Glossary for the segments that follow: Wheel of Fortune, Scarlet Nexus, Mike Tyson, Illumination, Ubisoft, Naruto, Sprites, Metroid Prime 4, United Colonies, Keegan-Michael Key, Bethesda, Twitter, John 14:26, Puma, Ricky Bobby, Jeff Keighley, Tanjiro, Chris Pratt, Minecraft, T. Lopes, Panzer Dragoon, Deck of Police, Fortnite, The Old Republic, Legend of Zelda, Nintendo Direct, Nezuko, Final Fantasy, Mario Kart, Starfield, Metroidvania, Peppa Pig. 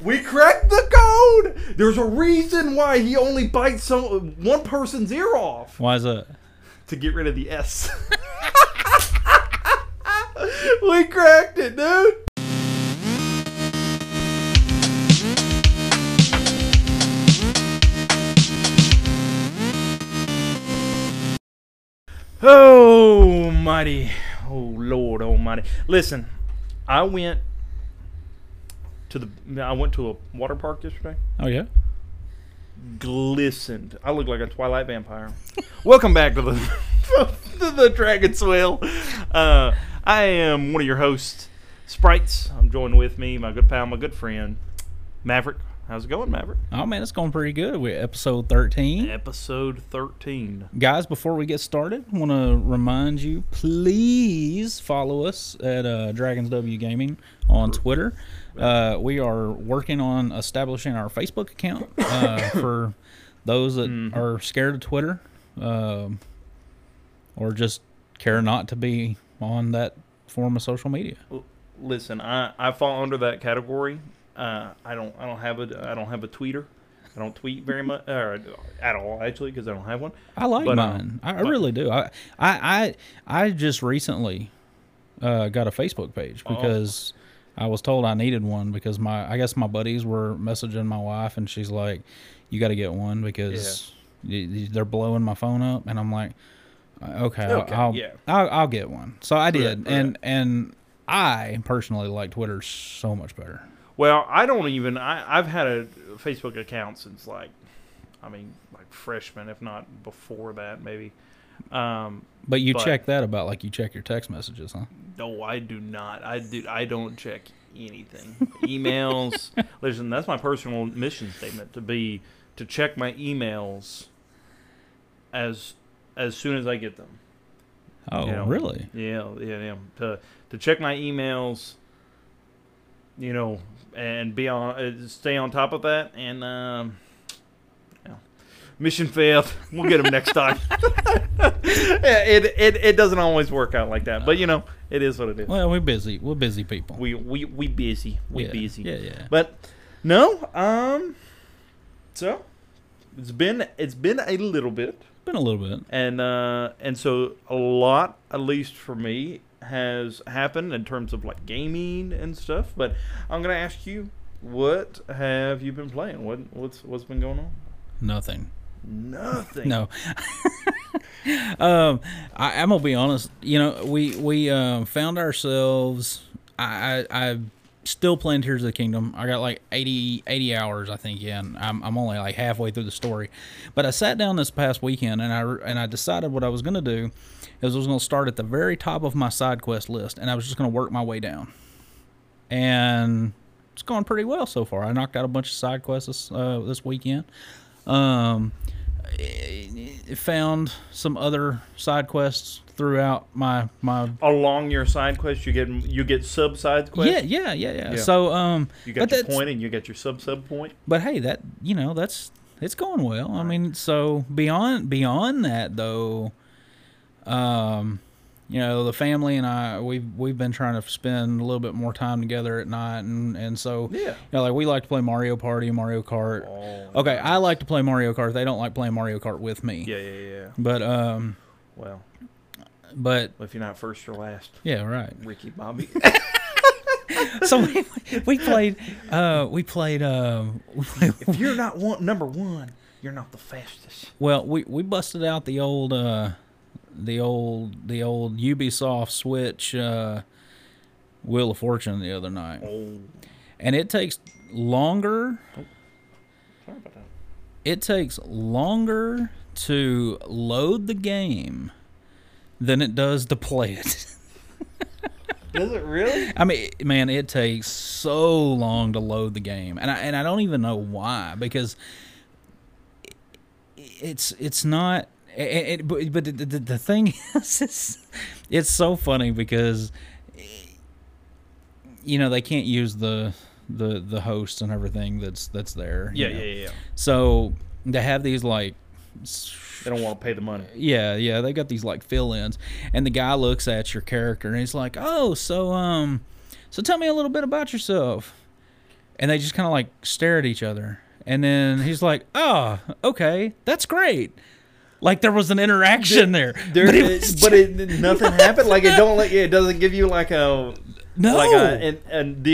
We cracked the code! There's a reason why he only bites one person's ear off. Why is that? To get rid of the S. We cracked it, dude! Oh, mighty. Oh, Lord almighty. Listen, I went to a water park yesterday. Oh yeah, glistened. I look like a Twilight vampire. Welcome back to the Dragon's Well. I am one of your hosts, Sprites. I'm joined with me, my good pal, my good friend, Maverick. How's it going, Maverick? Oh man, it's going pretty good. We're at episode 13. Episode 13. Guys, before we get started, I want to remind you, please follow us at DragonsWGaming on Twitter. We are working on establishing our Facebook account for those that are scared of Twitter or just care not to be on that form of social media. Listen, I fall under that category. I don't have a tweeter. I don't tweet very much or at all, actually, because I don't have one. I like mine. I really do. I just recently got a Facebook page because I was told I needed one because I guess my buddies were messaging my wife and she's like, "You got to get one because they're blowing my phone up," and I'm like, "Okay, I'll get one." So I did, and I personally like Twitter so much better. Well, I don't even. I've had a Facebook account since like freshman, if not before that, maybe. But you check that about like you check your text messages, huh? No, I do not. I don't check anything. Emails. Listen, that's my personal mission statement to check my emails as soon as I get them. Oh, you know? Really? Yeah. To check my emails. You know, and stay on top of that, and mission failed. We'll get them next time. It doesn't always work out like that, but you know, it is what it is. Well, we're busy. We're busy people. We busy. We busy. Yeah. But no, so it's been a little bit. It's been a little bit, and so a lot, at least for me, has happened in terms of like gaming and stuff, but I'm gonna ask you, what have you been playing? What's been going on? Nothing. No. I'm gonna be honest. You know, we found ourselves. I still playing Tears of the Kingdom. I got like 80 hours, I think, and I'm only like halfway through the story. But I sat down this past weekend and I decided what I was gonna do. I was going to start at the very top of my side quest list, and I was just going to work my way down. And it's going pretty well so far. I knocked out a bunch of side quests this weekend. Found some other side quests throughout my along your side quest. You get sub side quests. Yeah. So you got your point and you got your sub point. But hey, that it's going well. I mean, so beyond that though. You know, the family and I, we've been trying to spend a little bit more time together at night, and so you know, like we like to play Mario Party, Mario Kart. Oh, okay, nice. I like to play Mario Kart. They don't like playing Mario Kart with me. Yeah. But well, if you're not first, you're last. Yeah, right. Ricky Bobby. So we played. If you're not number one, you're not the fastest. Well, we busted out the old. The old Ubisoft Switch Wheel of Fortune the other night, and it takes longer. Oh. Sorry about that. It takes longer to load the game than it does to play it. Does it really? I mean, man, it takes so long to load the game, and I don't even know why, because it's not. But the thing is, it's so funny because you know they can't use the hosts and everything that's there. Yeah. So they have these like they don't want to pay the money. Yeah. They got these like fill-ins, and the guy looks at your character and he's like, "Oh, so tell me a little bit about yourself." And they just kind of like stare at each other. And then he's like, oh, okay, that's great. Like there was an interaction there. But nothing happened. Like it doesn't give you like the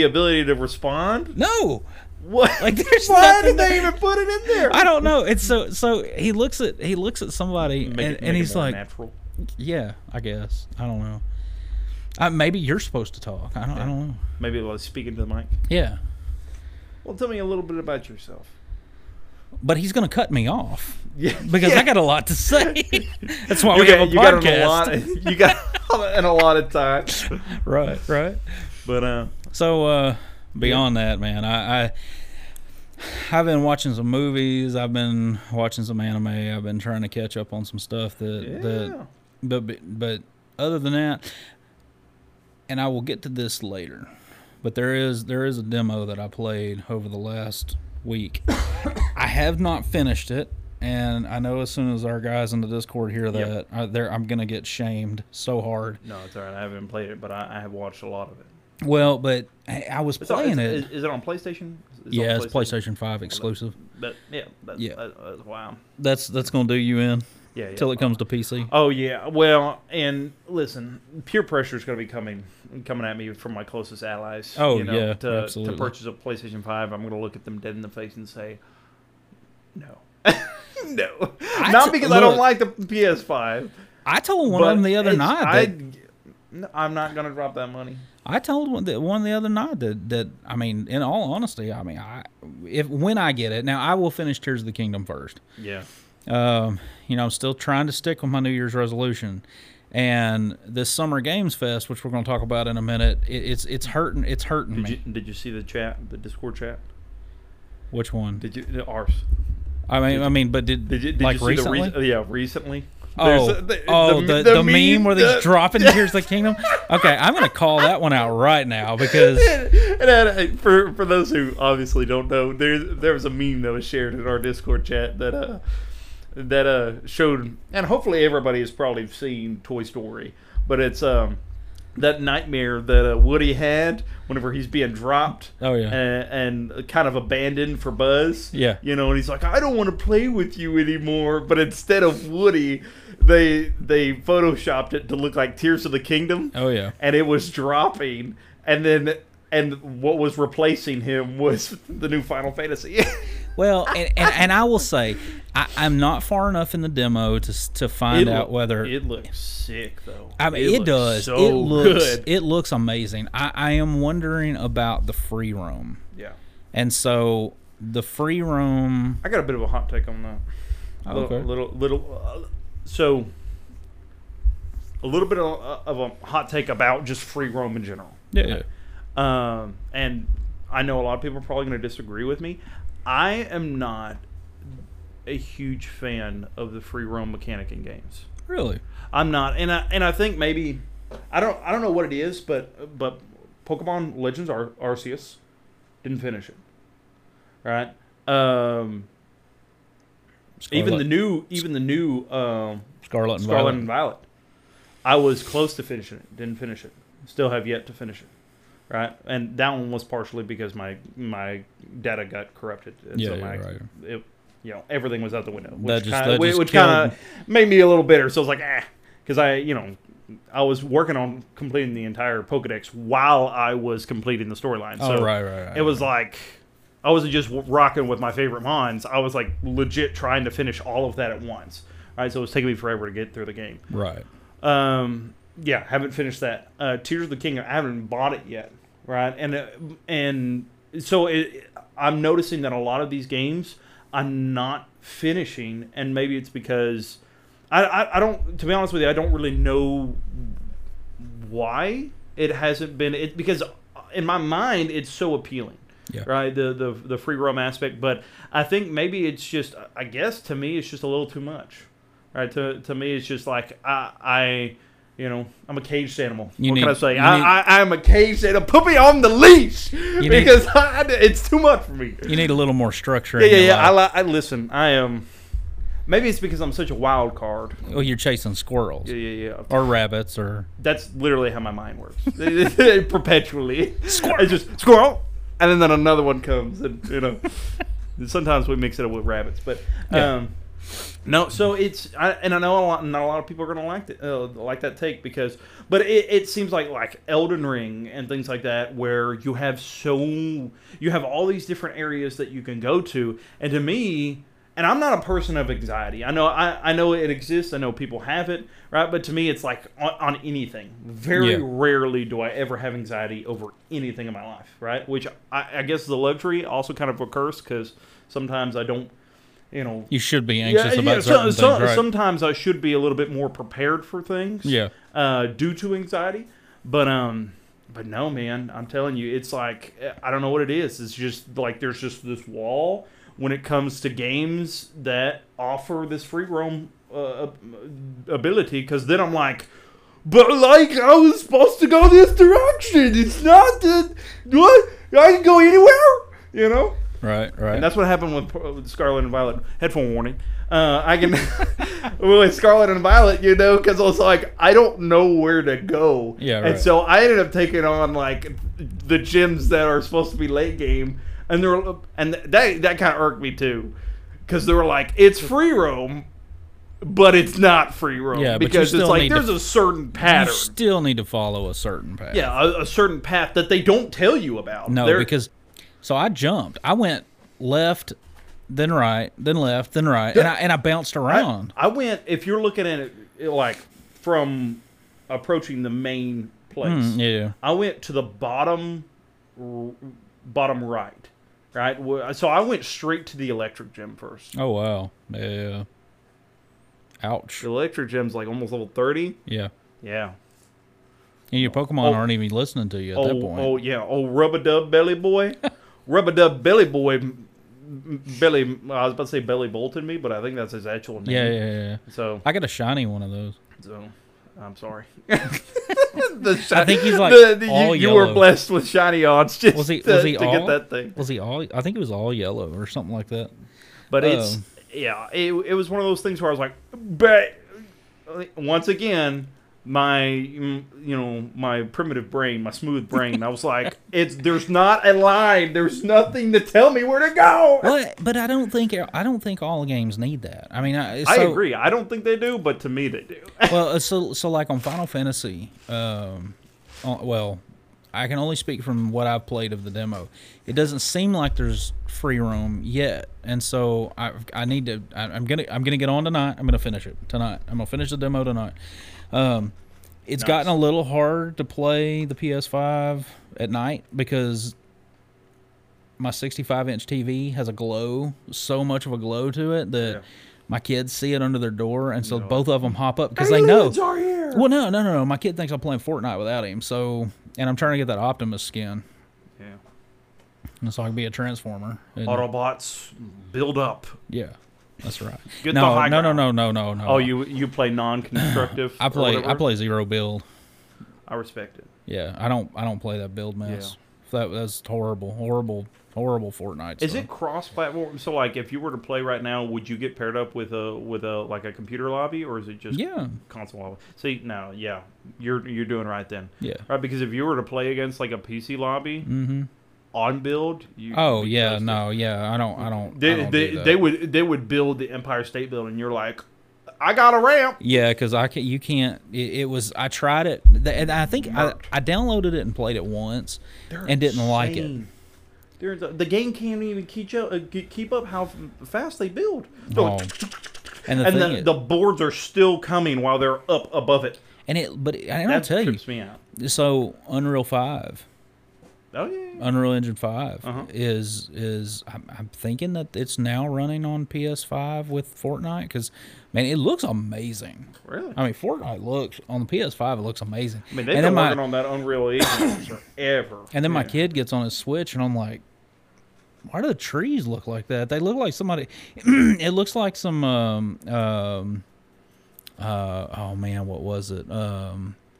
ability to respond. No. What? Like there's why did they even put it in there? I don't know. It's so he looks at somebody and he's like, natural. Yeah, I guess. I don't know. Maybe you're supposed to talk. I don't know. Maybe while speaking to the mic. Yeah. Well, tell me a little bit about yourself. But he's going to cut me off. Yeah. Because I got a lot to say. That's why we have a podcast. You got a lot of time. Right. But so beyond that, man, I've been watching some movies. I've been watching some anime. I've been trying to catch up on some stuff but other than that, and I will get to this later, but there is a demo that I played over the last week. I have not finished it, and I know as soon as our guys in the Discord hear that, I'm gonna get shamed so hard. No, it's all right. I haven't played it, but I have watched a lot of it. Well, but I was playing it. Is it on PlayStation? It's PlayStation 5 exclusive. Wow. That's gonna do you in. Yeah. Till it comes to PC. Oh yeah. Well, and listen, peer pressure is gonna be coming at me from my closest allies. Oh, you know, yeah. To purchase a PlayStation 5, I'm gonna look at them dead in the face and say, no, no. Not because I don't like the PS5. I told one of them the other night that I'm not gonna drop that money. I told one the other night that I mean, in all honesty, when I get it, now I will finish Tears of the Kingdom first. Yeah. You know, I'm still trying to stick with my New Year's resolution, and this Summer Games Fest, which we're going to talk about in a minute, it's hurting. It's hurting me. Did you see the chat, the Discord chat? Which one? Did you ours? Did you see recently? Recently. The meme where he's dropping Tears of the Kingdom? Okay, I'm going to call that one out right now because... And for those who obviously don't know, there was a meme that was shared in our Discord chat that showed... And hopefully everybody has probably seen Toy Story, but it's that nightmare that Woody had whenever he's being dropped and kind of abandoned for Buzz. Yeah. You know, and he's like, I don't want to play with you anymore, but instead of Woody... They photoshopped it to look like Tears of the Kingdom. Oh yeah, and it was dropping, and what was replacing him was the new Final Fantasy. Well, and I will say, I'm not far enough in the demo to find out whether it looks sick though. I mean, it does. So it looks good. It looks amazing. I am wondering about the free roam. Yeah, and so the free roam. I got a bit of a hot take on that. Okay. So, a little bit of a hot take about just free roam in general. Yeah. And I know a lot of people are probably going to disagree with me. I am not a huge fan of the free roam mechanic in games. Really? I'm not, and I think maybe I don't know what it is, but Pokemon Legends Arceus didn't finish it. Right? Even the new Scarlet and Violet. I was close to finishing it. Didn't finish it. Still have yet to finish it. Right? And that one was partially because my data got corrupted. And right. It, you know, everything was out the window. Which kind of made me a little bitter. So I was like, because I was working on completing the entire Pokedex while I was completing the storyline. So right. It was like... I wasn't just rocking with my favorite mons. I was like legit trying to finish all of that at once. All right, so it was taking me forever to get through the game. Right. Haven't finished that. Tears of the Kingdom. I haven't bought it yet. Right, and so I'm noticing that a lot of these games I'm not finishing, and maybe it's because I don't. To be honest with you, I don't really know why it hasn't been. It because in my mind it's so appealing. Yeah. Right, the free roam aspect, but I think maybe it's just, I guess to me it's just a little too much, right? To me it's just like I'm a caged animal. I'm a caged animal. Put me on the leash because it's too much for me. You need a little more structure. Yeah. I am. Maybe it's because I'm such a wild card. Oh, you're chasing squirrels. Yeah. Or rabbits, or that's literally how my mind works. Perpetually. Squirrel. It's just squirrel. and then another one comes, and you know, sometimes we mix it up with rabbits, but no. So it's I know not a lot of people are gonna like that take because, but it seems like Elden Ring and things like that, where you have all these different areas that you can go to, and to me. And I'm not a person of anxiety. I know it exists. I know people have it, right? But to me, it's like on anything. Very rarely do I ever have anxiety over anything in my life, right? Which I guess is a luxury, also kind of a curse, because sometimes I don't, you know. You should be anxious about certain things, right? Sometimes I should be a little bit more prepared for things due to anxiety. But no, man, I'm telling you, it's like, I don't know what it is. It's just like there's just this wall when it comes to games that offer this free roam ability, because then I'm like, but like I was supposed to go this direction. It's not that what I can go anywhere, you know. Right. And that's what happened with Scarlet and Violet. Headphone warning. I can with Scarlet and Violet, you know, because I was like, I don't know where to go. Yeah. Right. And so I ended up taking on like the gyms that are supposed to be late game. And that kind of irked me too, because they were like, it's free roam, but it's not free roam because it's like there's a certain pattern. You still need to follow a certain path. Yeah, a certain path that they don't tell you about. No, because so I jumped. I went left, then right, then left, then right, and I bounced around. I went. If you're looking at it like from approaching the main place, I went to the bottom right. Right, so I went straight to the electric gym first. Oh wow, yeah. Ouch. The electric gym's like almost level 30. Yeah. And your Pokemon aren't even listening to you at that point. Oh yeah, rub-a-dub belly boy, rub-a-dub belly boy, belly. I was about to say belly bolted me, but I think that's his actual name. Yeah. So I got a shiny one of those. So I'm sorry. I think he's like all yellow. You were blessed with shiny odds just to get that thing. Was he all? I think it was all yellow or something like that. But it was one of those things where I was like, but once again, my primitive brain, my smooth brain, I was like, there's not a line, there's nothing to tell me where to go. Well, but I don't think all games need that. I mean, I agree. I don't think they do, but to me they do. Well, so like on Final Fantasy, well, I can only speak from what I've played of the demo. It doesn't seem like there's free roam yet, and so I'm gonna get on tonight. I'm gonna finish it tonight. I'm gonna finish the demo tonight. It's nice. Gotten a little hard to play the PS5 at night because my 65-inch TV has a glow, so much of a glow to it that my kids see it under their door, and so both of them hop up because they know. Are here? Well, no. My kid thinks I'm playing Fortnite without him, so and I'm trying to get that Optimus skin. Yeah, and so I can be a Transformer. Autobots build up. Yeah. That's right. No. Oh, you play non-constructive. I play zero build. I respect it. Yeah, I don't play that build mess. Yeah. That's horrible Fortnite. Is it cross-platform? So, like, if you were to play right now, would you get paired up with a computer lobby, or is it just console lobby? See, no, you're doing right then. Yeah, right. Because if you were to play against like a PC lobby. Mm-hmm. On build, I don't do that. They would build the Empire State Building. And you're like, I got a ramp. Yeah, because you can't. I tried it, and I think I downloaded it and played it once, and didn't like it. The game can't even keep up how fast they build. Oh. And the boards are still coming while they're up above it. But I'll tell you, trips me out. So Unreal 5. Oh, yeah. Unreal Engine 5 is I'm thinking that it's now running on PS5 with Fortnite because, man, it looks amazing. Really? I mean, Fortnite looks, on the PS5, it looks amazing. I mean, they've been working on that Unreal Engine forever. And then my kid gets on his Switch, and I'm like, why do the trees look like that? They look like somebody, it looks like some, oh, man, what was it?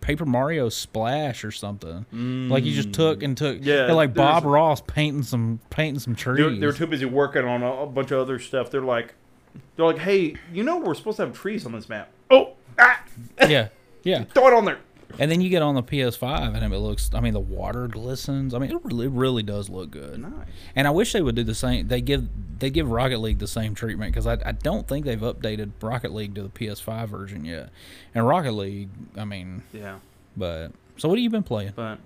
Paper Mario Splash or something. Like you just took. Yeah, like Bob Ross painting some trees. They're too busy working on a bunch of other stuff. They're like, hey, you know we're supposed to have trees on this map. Oh, ah. Yeah. Throw it on there. And then you get on the PS5, and it looks, I mean, the water glistens. I mean, it really does look good. Nice. And I wish they would do the same. They give Rocket League the same treatment, because I don't think they've updated Rocket League to the PS5 version yet. And Rocket League, I mean... Yeah. But, so what have you been playing? But,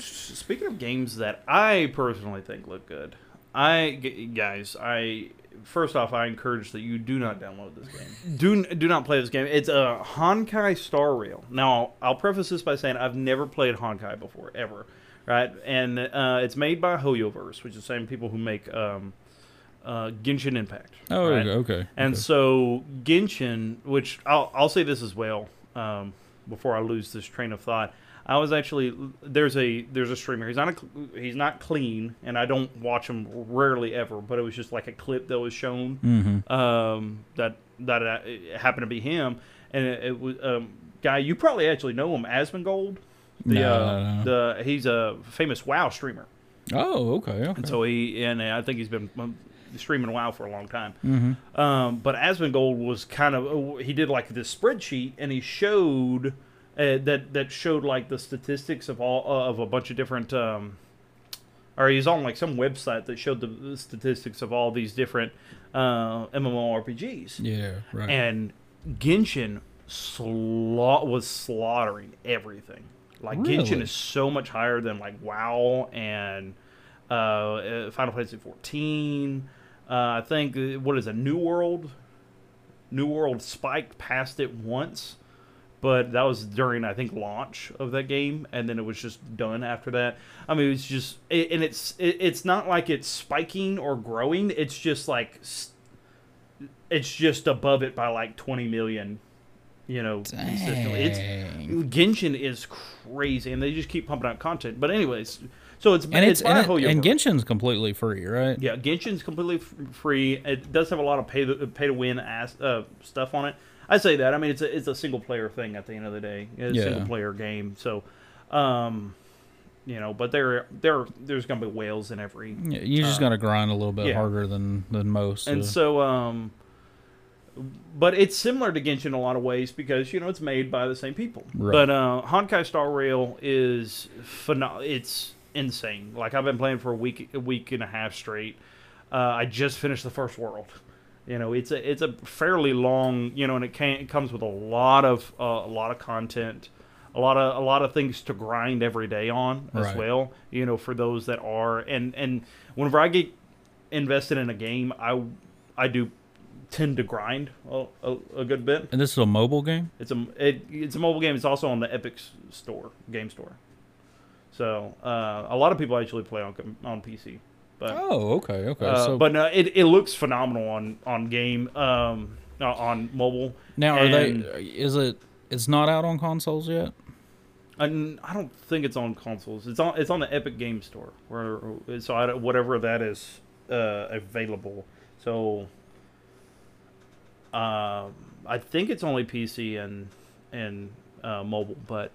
speaking of games that I personally think look good, First off, I encourage that you do not download this game. Do not play this game. It's a Honkai Star Rail. Now, I'll preface this by saying I've never played Honkai before, ever, right? And it's made by HoYoverse, which is the same people who make Genshin Impact. Oh, right? Okay. And so Genshin, which I'll say this as well before I lose this train of thought. I was actually there's a streamer. He's not clean, and I don't watch him rarely ever. But it was just like a clip that was shown that happened to be him, and it was guy you probably actually know him, Asmongold. He's a famous WoW streamer. Oh, okay. And so I think he's been streaming WoW for a long time. Mm-hmm. But Asmongold was he did like this spreadsheet, and he showed. That showed like the statistics of a bunch of different, or he's on like some website that showed the statistics of all these different MMORPGs. Yeah, right. And Genshin was slaughtering everything. Like really? Genshin is so much higher than like WoW and Final Fantasy 14. I think what is a New World? New World spiked past it once. But that was during, I think, launch of that game, and then it was just done after that. I mean, it's just, and it's not like it's spiking or growing. It's just like, it's just above it by like 20 million, you know. Dang. Consistently. Genshin is crazy, and they just keep pumping out content. But anyways, so it's Genshin's completely free, right? Yeah, Genshin's completely free. It does have a lot of pay to win stuff on it. I say that. I mean, it's a single-player thing at the end of the day. It's a single-player game. So, you know, but there's going to be whales in every... Yeah, you just got to grind a little bit harder than most. And so... but it's similar to Genshin in a lot of ways because, you know, it's made by the same people. Right. But Honkai Star Rail is... It's insane. Like, I've been playing for a week and a half straight. I just finished the first world. You know, it's a fairly long, you know, and it comes with a lot of content, a lot of things to grind every day on as well. You know, for those that are and whenever I get invested in a game, I do tend to grind a good bit. And this is a mobile game? It's a mobile game. It's also on the Epic Store, Game Store. So a lot of people actually play on PC. But, okay. So, but no, it looks phenomenal on game on mobile. Now, it's not out on consoles yet? I don't think it's on consoles. It's on the Epic Game Store, whatever that is available. So, I think it's only PC and mobile, but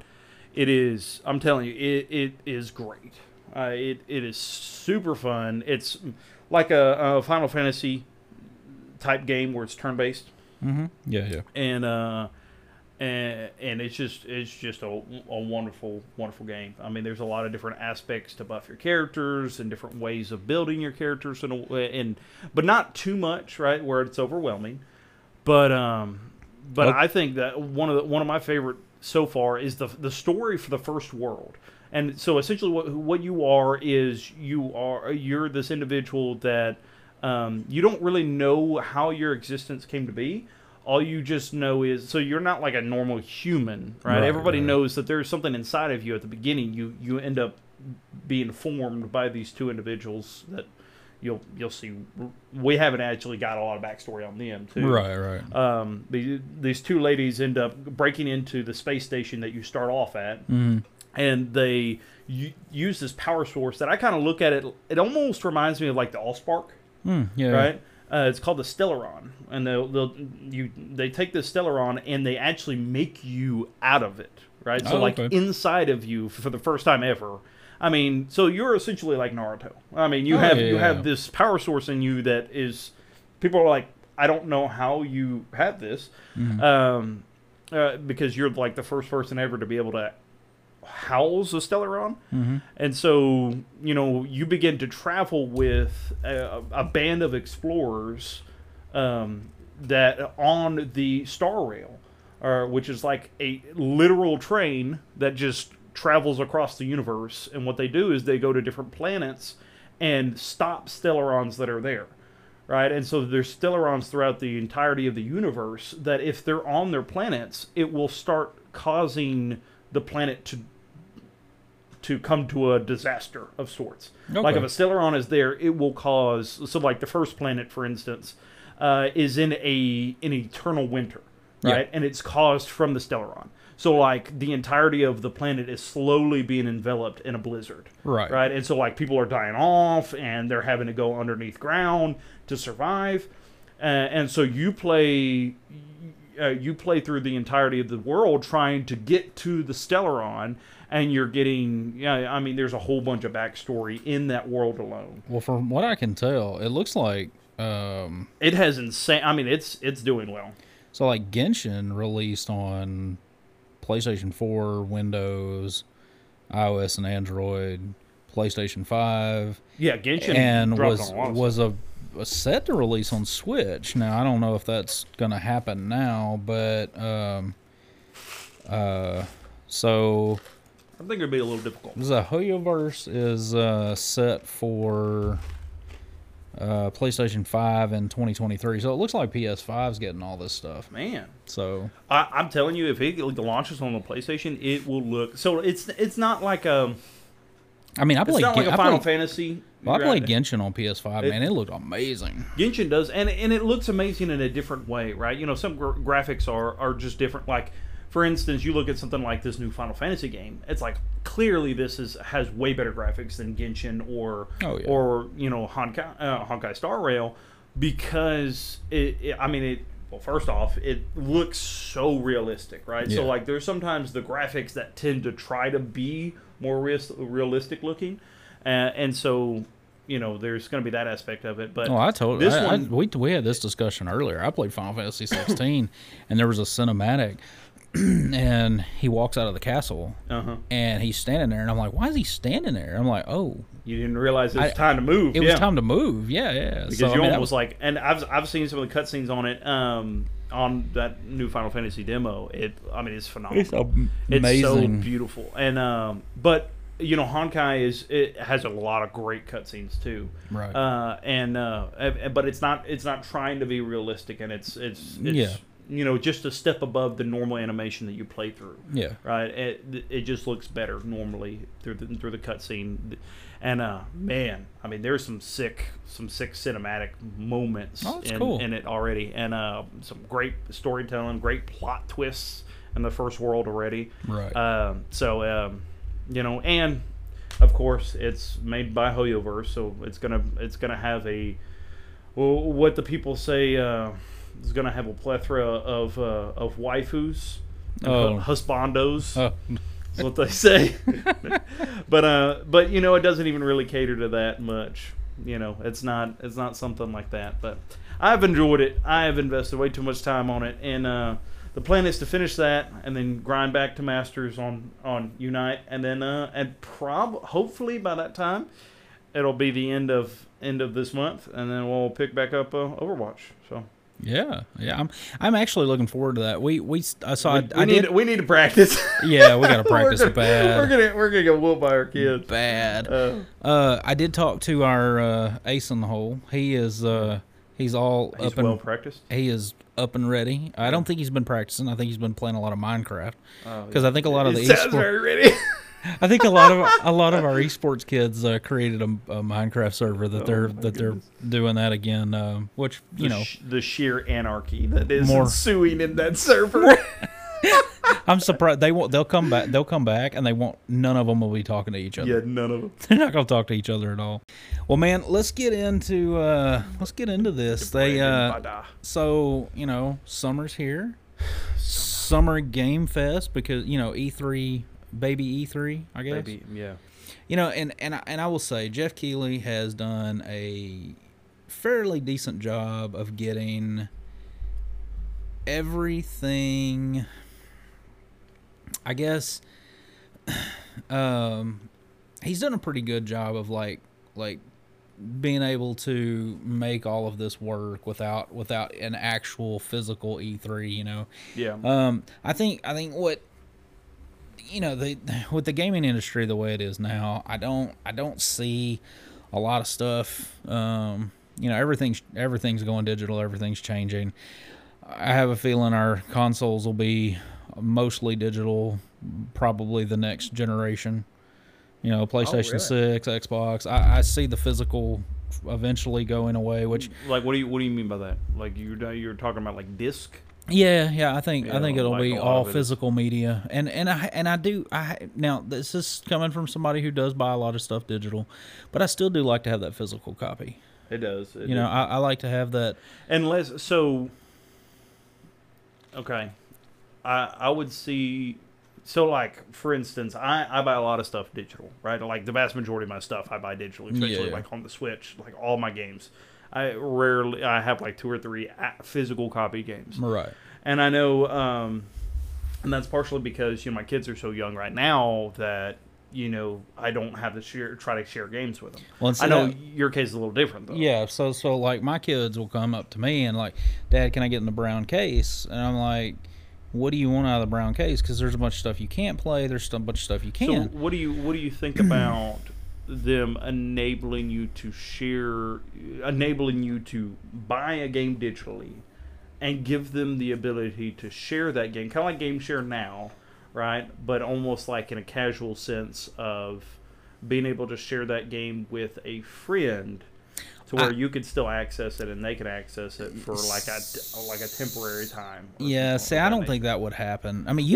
it is. I'm telling you, it is great. It is super fun. It's like a Final Fantasy type game where it's turn based. Mm-hmm. Yeah. And it's just a wonderful game. I mean, there's a lot of different aspects to buff your characters and different ways of building your characters but not too much, right? Where it's overwhelming. But I think that one of my favorite so far is the story for the first world. And so essentially what you are is you're this individual that you don't really know how your existence came to be. All you just know is, so you're not like a normal human, right? Everybody knows that there's something inside of you at the beginning. You end up being formed by these two individuals that you'll see. We haven't actually got a lot of backstory on them too. Right. These two ladies end up breaking into the space station that you start off at. Mm. And they use this power source that I kind of look at it. It almost reminds me of like the AllSpark, right? It's called the Stellaron, and they take the Stellaron and they actually make you out of it, right? Oh, so like inside of you for the first time ever. I mean, so you're essentially like Naruto. I mean, you have this power source in you that is. People are like, I don't know how you have this. Mm-hmm. because you're like the first person ever to be able to house a Stellaron. Mm-hmm. And so, you know, you begin to travel with a band of explorers that on the Star Rail, which is like a literal train that just travels across the universe. And what they do is they go to different planets and stop Stellarons that are there. Right, and so there's Stellarons throughout the entirety of the universe that if they're on their planets, it will start causing the planet to come to a disaster of sorts. Okay. Like if a Stellaron is there, it will cause... So like the first planet, for instance, is in an eternal winter, right? Yeah. And it's caused from the Stellaron. So like the entirety of the planet is slowly being enveloped in a blizzard. Right. Right? And so like people are dying off and they're having to go underneath ground to survive. And so you play through the entirety of the world trying to get to the Stellaron, and you're getting, I mean, there's a whole bunch of backstory in that world alone. Well, from what I can tell, it looks like... it has insane... I mean, it's doing well. So, like, Genshin released on PlayStation 4, Windows, iOS and Android, PlayStation 5. Yeah, Genshin and was set to release on Switch. Now, I don't know if that's going to happen now, but so I think it'd be a little difficult. The HoYoverse is set for PlayStation 5 in 2023. So it looks like PS5's getting all this stuff. Man. So I'm telling you, if it launches on the PlayStation, it will look... So it's not like a... I mean, I played Final Fantasy. Well, I played Genshin on PS5, man. It looked amazing. Genshin does, and it looks amazing in a different way, right? You know, some graphics are just different. Like, for instance, you look at something like this new Final Fantasy game. It's like, clearly this has way better graphics than Genshin or you know, Honkai Star Rail, because well, first off, it looks so realistic, right? Yeah. So, like, there's sometimes the graphics that tend to try to be more realistic looking, and so, you know, there's going to be that aspect of it. But we had this discussion earlier. I played Final Fantasy 16, and there was a cinematic, and he walks out of the castle, and he's standing there, and I'm like, why is he standing there? I'm like, oh, you didn't realize it was time to move. It was time to move. Yeah, yeah. Because and I've seen some of the cutscenes on it, on that new Final Fantasy demo. It's phenomenal. It's amazing. It's so beautiful. And but you know, Honkai has a lot of great cutscenes too. Right. But it's not trying to be realistic, and it's yeah, you know, just a step above the normal animation that you play through. Yeah. Right? It just looks better normally through the cutscene. And man, I mean, there's some sick cinematic moments in it already, and some great storytelling, great plot twists in the first world already. Right. You know, and of course, it's made by HoYoverse, so it's gonna have what the people say. It's going to have a plethora of waifus, husbandos, is what they say. But you know, it doesn't even really cater to that much. You know, it's not something like that. But I've enjoyed it. I have invested way too much time on it, and the plan is to finish that and then grind back to Masters on Unite, and then hopefully by that time, it'll be the end of this month, and then we'll pick back up Overwatch. So. Yeah. I'm actually looking forward to that. We need to practice. Yeah, we got to practice bad. We're gonna get whooped by our kids. Bad. I did talk to our ace in the hole. He is he's well practiced. He is up and ready. I don't think he's been practicing. I think he's been playing a lot of Minecraft. Because I think a lot of the esports very ready. I think a lot of our esports kids created a Minecraft server that they're doing that again, which the sheer anarchy that is ensuing in that server. I'm surprised they'll come back and none of them will be talking to each other. Yeah, none of them. They're not going to talk to each other at all. Well, man, let's get into this. So, you know, summer's here. Summer Game Fest, because, you know, E3 Baby E3, I guess. Baby, yeah. You know, and I will say, Jeff Keighley has done a fairly decent job of getting everything I guess he's done a pretty good job of like being able to make all of this work without an actual physical E3, you know. Yeah. I think what, you know, with the gaming industry the way it is now, I don't see a lot of stuff. You know, everything's going digital, everything's changing. I have a feeling our consoles will be mostly digital, probably the next generation. You know, PlayStation 6, Xbox. I see the physical eventually going away. Which, like, what do you mean by that? Like, you're talking about like disc? Yeah. I think it'll be all physical media. And I now, this is coming from somebody who does buy a lot of stuff digital, but I still do like to have that physical copy. It does. You know, I like to have that. Unless so. Okay, I would see. So, like, for instance, I buy a lot of stuff digital, right? Like, the vast majority of my stuff I buy digitally, especially, like, on the Switch, like, all my games. I have, like, 2 or 3 physical copy games. Right. And I know, and that's partially because, you know, my kids are so young right now that, you know, I don't have to try to share games with them. Well, I know your case is a little different, though. Yeah, so, like, my kids will come up to me and, like, Dad, can I get in the brown case? And I'm like, what do you want out of the brown case? Because there's a bunch of stuff you can't play. There's a bunch of stuff you can. So what do you think about them enabling you to buy a game digitally, and give them the ability to share that game, kind of like Game Share now, right? But almost like in a casual sense of being able to share that game with a friend. To where you could still access it, and they could access it for like a temporary time. Yeah, see, I don't think that would happen. I mean,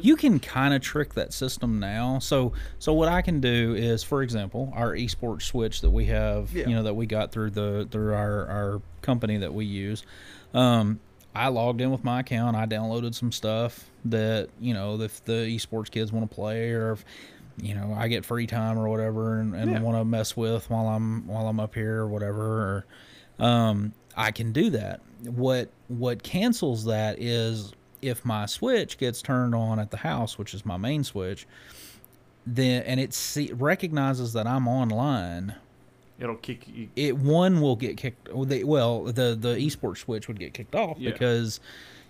you can kind of trick that system now. So what I can do is, for example, our esports Switch that we have, you know, that we got through our company that we use. I logged in with my account. I downloaded some stuff that, you know, if the esports kids want to play, or if, you know, I get free time or whatever, and want to mess with while I'm up here or whatever. Or, I can do that. What cancels that is if my Switch gets turned on at the house, which is my main Switch, then and it recognizes that I'm online. It'll kick you. One will get kicked. Well, the esports Switch would get kicked off because,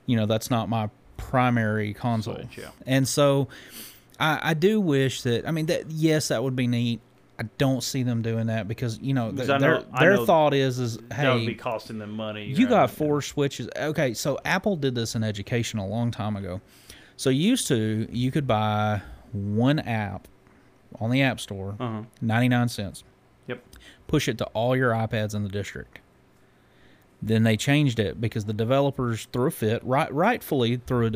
you know, that's not my primary console. Switch, yeah. And so. I do wish that. I mean, that yes, that would be neat. I don't see them doing that because, you know, their thought is hey, that would be costing them money. You got 4 Switches. Okay, so Apple did this in education a long time ago. So used to, you could buy one app on the App Store, 99 cents. Yep. Push it to all your iPads in the district. Then they changed it because the developers threw a fit, rightfully threw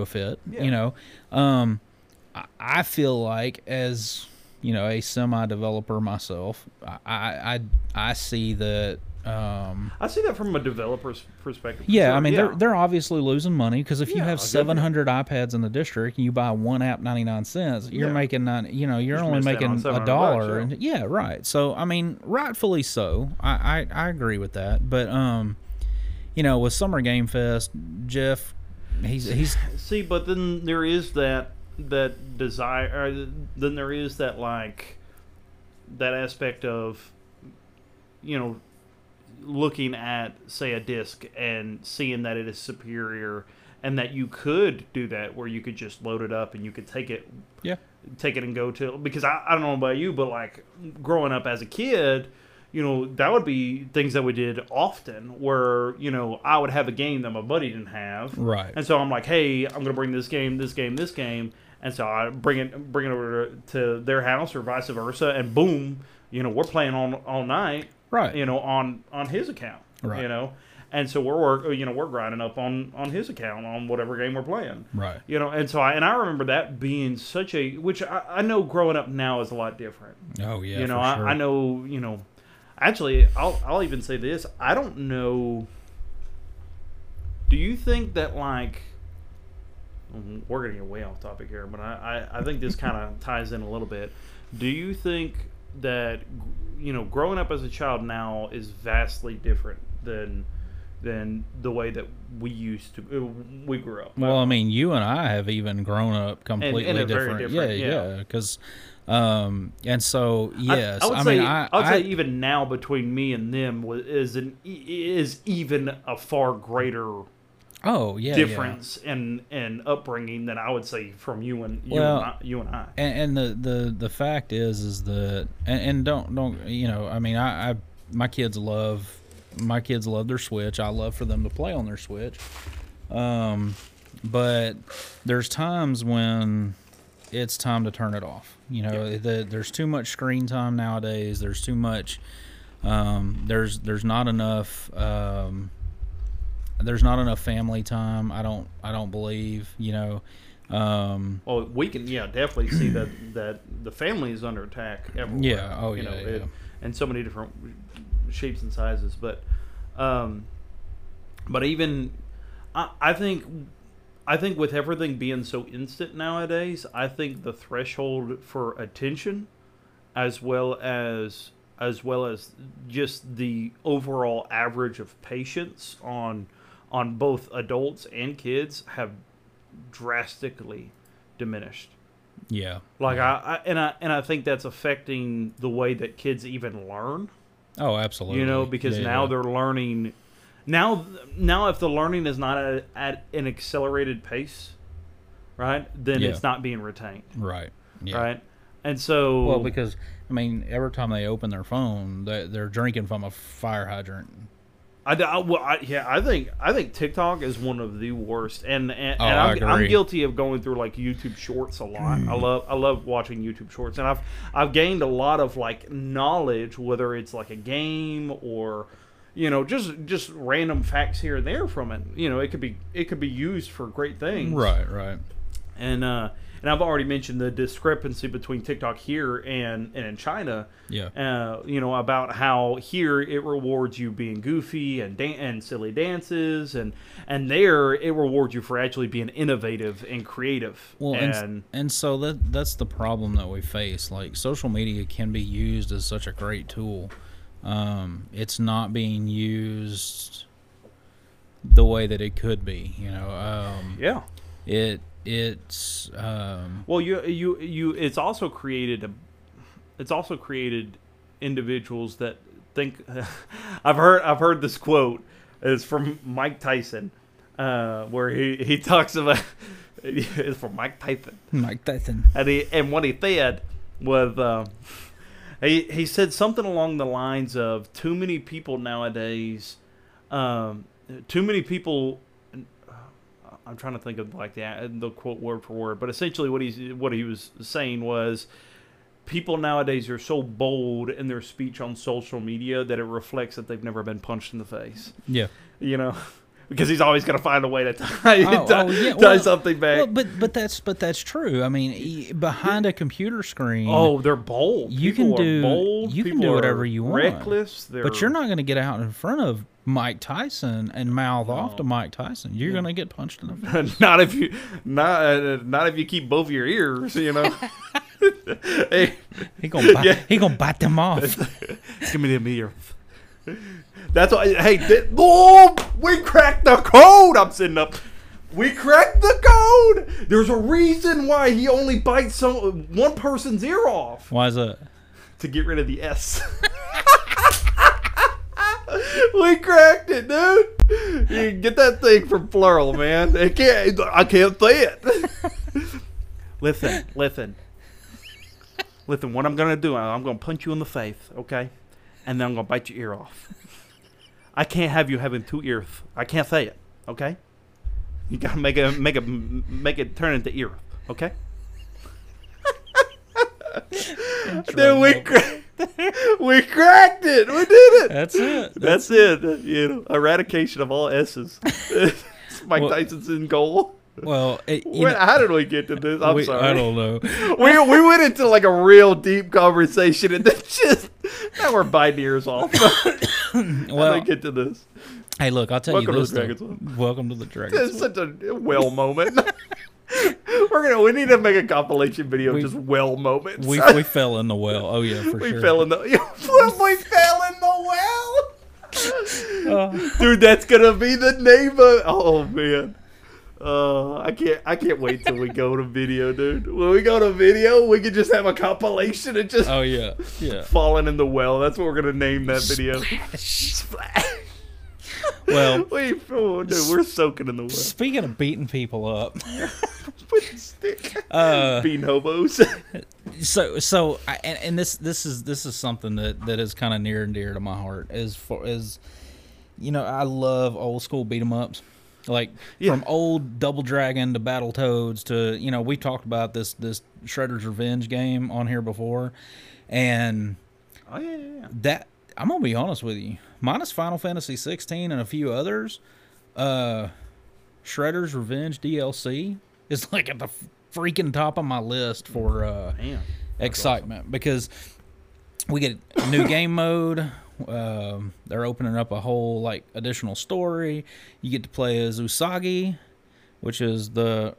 a fit. Yeah. You know. I feel like, as you know, a semi-developer myself, I see that. I see that from a developer's perspective. Yeah, sure. I mean, they're obviously losing money because if you have 700 iPads in the district and you buy one app 99 cents, you're making you're only making $1. And right. So I mean, rightfully so. I agree with that. But you know, with Summer Game Fest, Jeff, he's see, but then there is that desire, then there is that, like, that aspect of, you know, looking at, say, a disc and seeing that it is superior, and that you could do that where you could just load it up and you could take it and go to, because I don't know about you, but like growing up as a kid, you know, that would be things that we did often where, you know, I would have a game that my buddy didn't have. Right. And so I'm like, hey, I'm going to bring this game. And so I bring it over to their house or vice versa. And boom, you know, we're playing all night. Right. You know, on his account. Right. You know, and so we're grinding up on his account on whatever game we're playing. Right. You know, and so I remember that being such a, which I know growing up now is a lot different. Oh, yeah. You know, for sure. I know, you know. Actually, I'll even say this. I don't know. Do you think that, like, we're going to get way off topic here, but I think this kind of ties in a little bit. Do you think that, you know, growing up as a child now is vastly different than than the way that we used to, we grew up. Well, I mean, you and I have even grown up completely different. Very different. Yeah, because, and so yes, I would say even now between me and them is even a far greater. Oh yeah, difference in upbringing than I would say from you and I. And the fact is that and don't you know, I mean, I my kids love their Switch. I love for them to play on their Switch, but there's times when it's time to turn it off. You know, there's too much screen time nowadays. There's too much. There's not enough. There's not enough family time. I don't believe, you know. Well, we can definitely see that the family is under attack everywhere. Yeah. Oh, and so many different shapes and sizes. But even I think with everything being so instant nowadays, I think the threshold for attention, as well as just the overall average of patience on both adults and kids have drastically diminished. Yeah. Like I think that's affecting the way that kids even learn. Oh, absolutely. You know, because now they're learning now if the learning is not at an accelerated pace, right? Then it's not being retained. Right. Yeah. Right. And so because I mean, every time they open their phone, they're drinking from a fire hydrant. I think TikTok is one of the worst, and I'm guilty of going through like YouTube Shorts a lot. I love watching YouTube Shorts, and I've gained a lot of like knowledge, whether it's like a game or, you know, just random facts here and there from it. You know, it could be used for great things. Right. And I've already mentioned the discrepancy between TikTok here and in China. Yeah. You know, about how here it rewards you being goofy and silly dances, and there it rewards you for actually being innovative and creative. Well, and so that's the problem that we face. Like, social media can be used as such a great tool. It's not being used the way that it could be. You know. It's it's also created individuals that think I've heard this quote. It's from Mike Tyson, where he talks about it's from Mike Tyson, and what he said was he said something along the lines of too many people nowadays, too many people. I'm trying to think of like the quote word for word, but essentially what he was saying was, people nowadays are so bold in their speech on social media that it reflects that they've never been punched in the face. Yeah, you know, because he's always going to find a way to tie something back. Well, but that's true. I mean, behind a computer screen, they're bold. You can do whatever you want. Reckless, but you're not going to get out in front of Mike Tyson and mouth off to Mike Tyson. You're gonna get punched in the face. not if you keep both your ears, you know. Hey. He gonna bite them off. Give me them ears. That's why. Hey, we cracked the code. I'm sitting up. We cracked the code. There's a reason why he only bites one person's ear off. Why is that? To get rid of the S. We cracked it, dude. You can get that thing from Plural, man. I can't say it. Listen, what I'm going to do, I'm going to punch you in the face, okay? And then I'm going to bite your ear off. I can't have you having two ears. I can't say it, okay? You got to make it turn into ear, okay? Dude, we cracked. We cracked it. We did it. That's it. You know, eradication of all S's. Mike Tyson's in goal. Well, how did we get to this? I'm sorry. I don't know. We went into like a real deep conversation, and then just now we're biting ears off. Well, how did we get to this? Hey, look, I'll tell you this. Welcome to the Dragon's. It's such a well moment. We need to make a compilation video of just well moments. We fell in the well. Oh yeah, for sure. We fell in the well. Dude, that's gonna be the name of. Oh man, I can't wait till we go to video, dude. When we go to video, we could just have a compilation and just. Oh yeah, yeah. Falling in the well. That's what we're gonna name that video. Splash. Splash. Well, wait, oh, dude, we're soaking in the well. Speaking of beating people up, beating hobos. So, this is something that is kind of near and dear to my heart. I love old school beat 'em ups, like from old Double Dragon to Battletoads to we talked about this Shredder's Revenge game on here before, and that I'm gonna be honest with you. Minus Final Fantasy 16 and a few others, Shredder's Revenge DLC is like at the freaking top of my list for excitement. Awesome. Because we get new game mode. They're opening up a whole additional story. You get to play as Usagi, which is the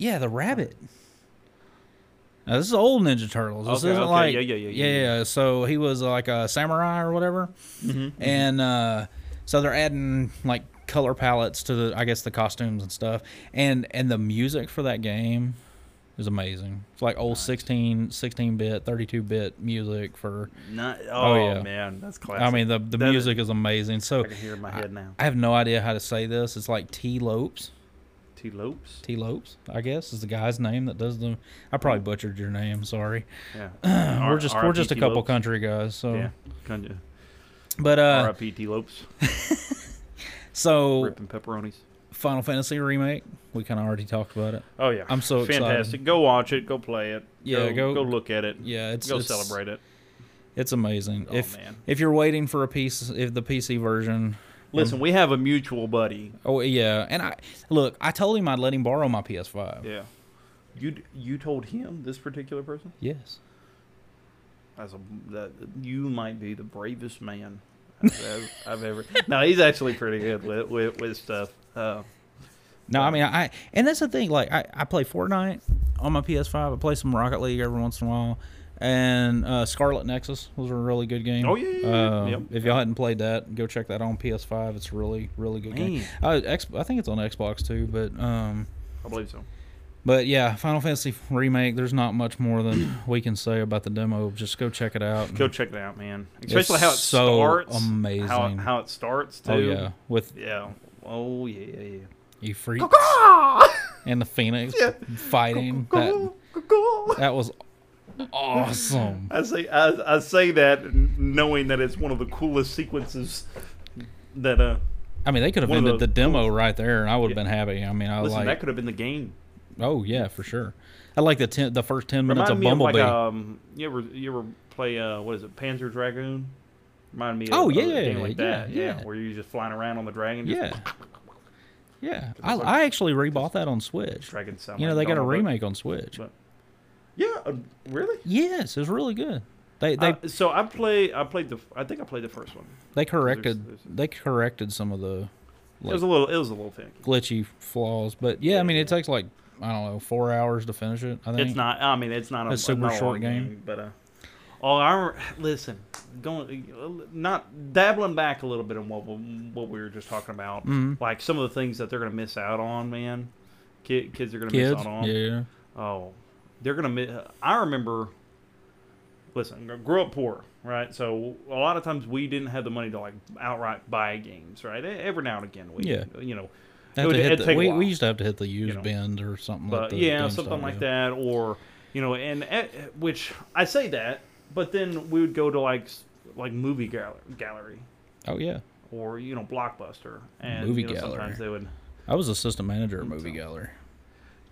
rabbit. Now, this is old Ninja Turtles. This isn't like... Yeah. So he was like a samurai or whatever. Mm-hmm. And so they're adding color palettes to the costumes and stuff. And the music for that game is amazing. It's like old 16-bit, 32-bit music for... man, that's classic. I mean, the music is amazing. So I can hear it in my head now. I have no idea how to say this. It's like T. Lopes. T. Lopes? T. Lopes, I guess, is the guy's name that does the... I probably butchered your name, sorry. Yeah. We're just a couple country guys, so... Yeah, kinda. But, R.I.P. T. Lopes. So... Ripping pepperonis. Final Fantasy Remake, we kind of already talked about it. Oh, yeah. I'm so excited. Fantastic. Go watch it, go play it. Yeah, go look at it. Yeah, it's celebrate it. It's amazing. Oh, if you're waiting for the PC version... Listen, we have a mutual buddy. Oh yeah, and I told him I'd let him borrow my PS5. Yeah, you told him, this particular person? Yes. You might be the bravest man I've ever. No, he's actually pretty good with stuff. No, I mean and that's the thing. I play Fortnite on my PS5. I play some Rocket League every once in a while. And Scarlet Nexus was a really good game. Oh, yeah. Yep. If y'all hadn't played that, go check that on PS5. It's a really, really good game. I think it's on Xbox, too, but... I believe so. But, yeah, Final Fantasy Remake, there's not much more than we can say about the demo. Just go check it out. Go check it out, man. Especially how it starts. So amazing. How it starts, too. Oh, yeah. Oh, yeah. You freaks. And the Phoenix fighting. That was awesome. I say that knowing that it's one of the coolest sequences that they could have ended the demo right there and I would have been happy. I mean, that could have been the game. Oh yeah, for sure. I like the first 10 minutes of Bumblebee. You ever play Panzer Dragoon? Remind me of a game like that. Yeah, where you're just flying around on the dragon. Yeah. I actually rebought that on Switch. Dragon Summer. They got a remake on Switch. Yeah, really? Yes, it was really good. I played the first one. They corrected some of the. It was a little thing. Glitchy flaws, but yeah, I mean, it takes 4 hours to finish it. I think it's not. I mean, it's not a super short game, but dabbling back a little bit in what we were just talking about, some of the things that they're gonna miss out on, man. Kids are gonna miss out on. Yeah. Oh. They're gonna. I remember. Listen, I grew up poor, right? So a lot of times we didn't have the money to outright buy games, right? Every now and again, we used to have to hit the used bin or something like that. Yeah, something like that, or which I say that, but then we would go to like movie gallery. Oh yeah. Or Blockbuster and movie gallery. Sometimes they would. I was assistant manager at movie gallery.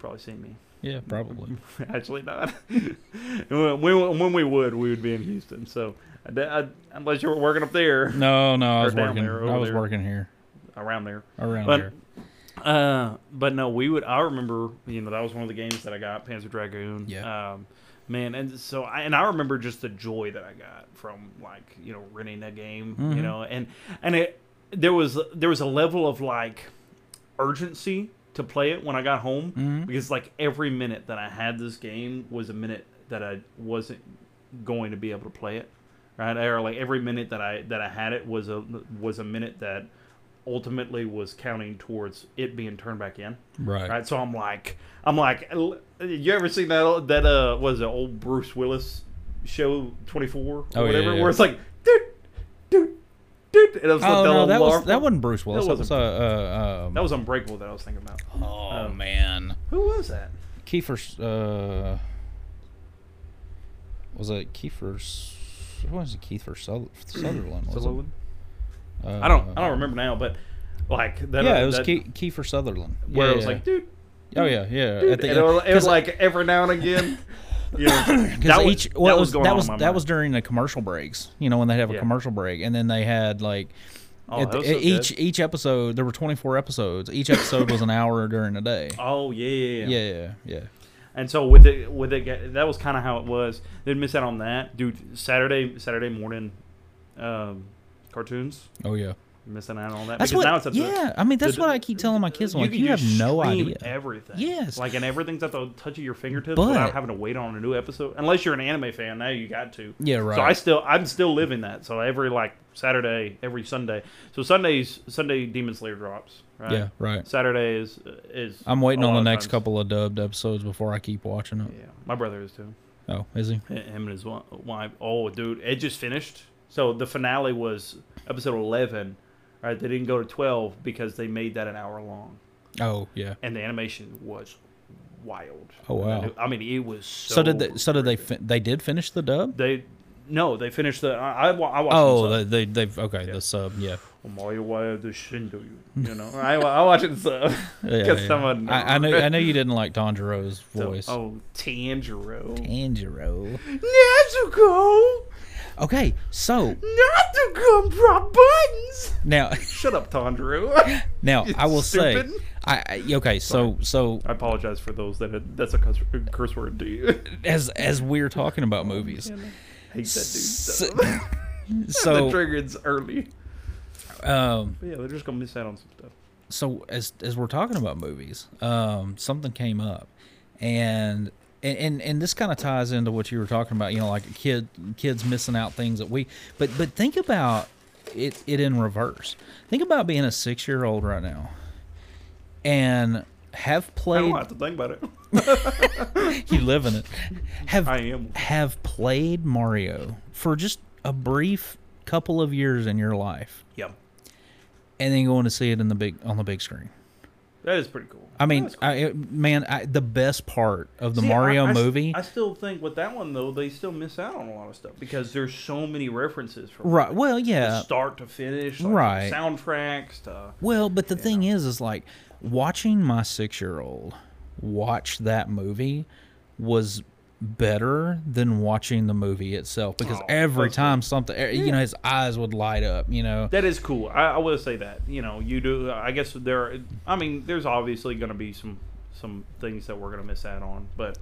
Probably seen me. Yeah, probably. Actually not. when we would be in Houston. So unless you were working up there. No, I was working. I was working here. Around there. But no, we would. I remember. That was one of the games that I got, Panzer Dragoon. Yeah. Man, and so I remember just the joy that I got from renting that game. Mm-hmm. And there was a level of urgency to play it when I got home, because every minute that I had this game was a minute that I wasn't going to be able to play it, right? Or like every minute that I had it was a minute that ultimately was counting towards it being turned back in. Right. So I'm like, you ever seen that was it, old Bruce Willis show 24 or whatever, where it's like, dude, and it was that wasn't Bruce Willis. That was Unbreakable that I was thinking about. Oh man, who was that? Kiefer. Was it Kiefer? Who was it? Kiefer Sutherland. Sutherland. I don't remember now, but like that. Yeah, it was Kiefer Sutherland. Where it was like, dude. Oh yeah, yeah. Dude. At the end, it was like every now and again. Yeah, because each that was during the commercial breaks. You know, when they have a commercial break, and then they had like each episode. There were 24 episodes. Each episode was an hour during the day. Oh yeah. And so with it, that was kind of how it was. Didn't miss out on that, dude. Saturday morning, cartoons. Oh yeah, missing out on that. That's because I mean, that's what I keep telling my kids. I'm like, you have no idea. Everything. Yes. Like, and everything's at the touch of your fingertips without having to wait on a new episode. Unless you're an anime fan, now you got to. Yeah, right. So I'm still living that. So every like Saturday, every Sunday. So Sunday Demon Slayer drops. Right? Yeah, right. Saturday is. I'm waiting on the next couple of dubbed episodes before I keep watching it. Yeah, my brother is too. Oh, is he? Him and his wife. Oh, dude, it just finished. So the finale was episode 11. Right, they didn't go to 12 because they made that an hour long. Oh yeah, and the animation was wild. Oh wow! I mean, it was so did they finish the dub? They finished the. I watched. Oh, the sub. they've okay yeah. the sub yeah. You know, I watch it sub because someone. I know you didn't like Tanjiro's voice. So, Tanjiro. Nezuko. Okay, so not to come prop buttons. Now, shut up, Tanjiro. Now I will say, so I apologize for those that's a curse word to you. As we're talking about movies, I hate that dude. So the trigger's early. Yeah, they're just gonna miss out on some stuff. So as we're talking about movies, something came up, and this kind of ties into what you were talking about, you know, like kids missing out things that we. But think about it in reverse. Think about being a 6-year-old right now, and have played. I don't have to think about it. You live in it. Have played Mario for just a brief couple of years in your life. Yep. And then going to see it on the big screen. That is pretty cool. I mean, cool. The best part of the Mario movie. I still think with that one though, they still miss out on a lot of stuff because there's so many references from right. Well, yeah, to start to finish, like, right? Soundtracks to. Well, but the thing is like watching my 6-year-old watch that movie was better than watching the movie itself because every time something you know, his eyes would light up, you know. That is cool. I will say that, you know, you do. I guess there's obviously going to be some things that we're going to miss out on, but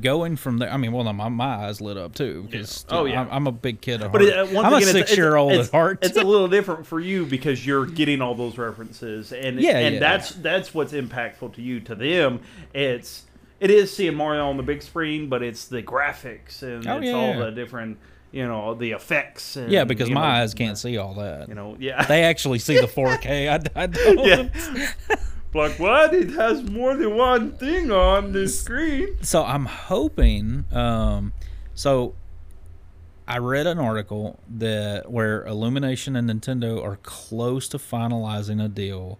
going from there, I mean, well, no, my eyes lit up too because I'm a big kid at heart. I'm a 6-year-old at heart. It's a little different for you because you're getting all those references and that's what's impactful to you. To them, it is seeing Mario on the big screen, but it's the graphics and all the different, you know, the effects. And, because my eyes can't see all that. You know, they actually see the 4K. I don't. Yeah. Like, what? It has more than one thing on the screen. So I'm hoping. So I read an article where Illumination and Nintendo are close to finalizing a deal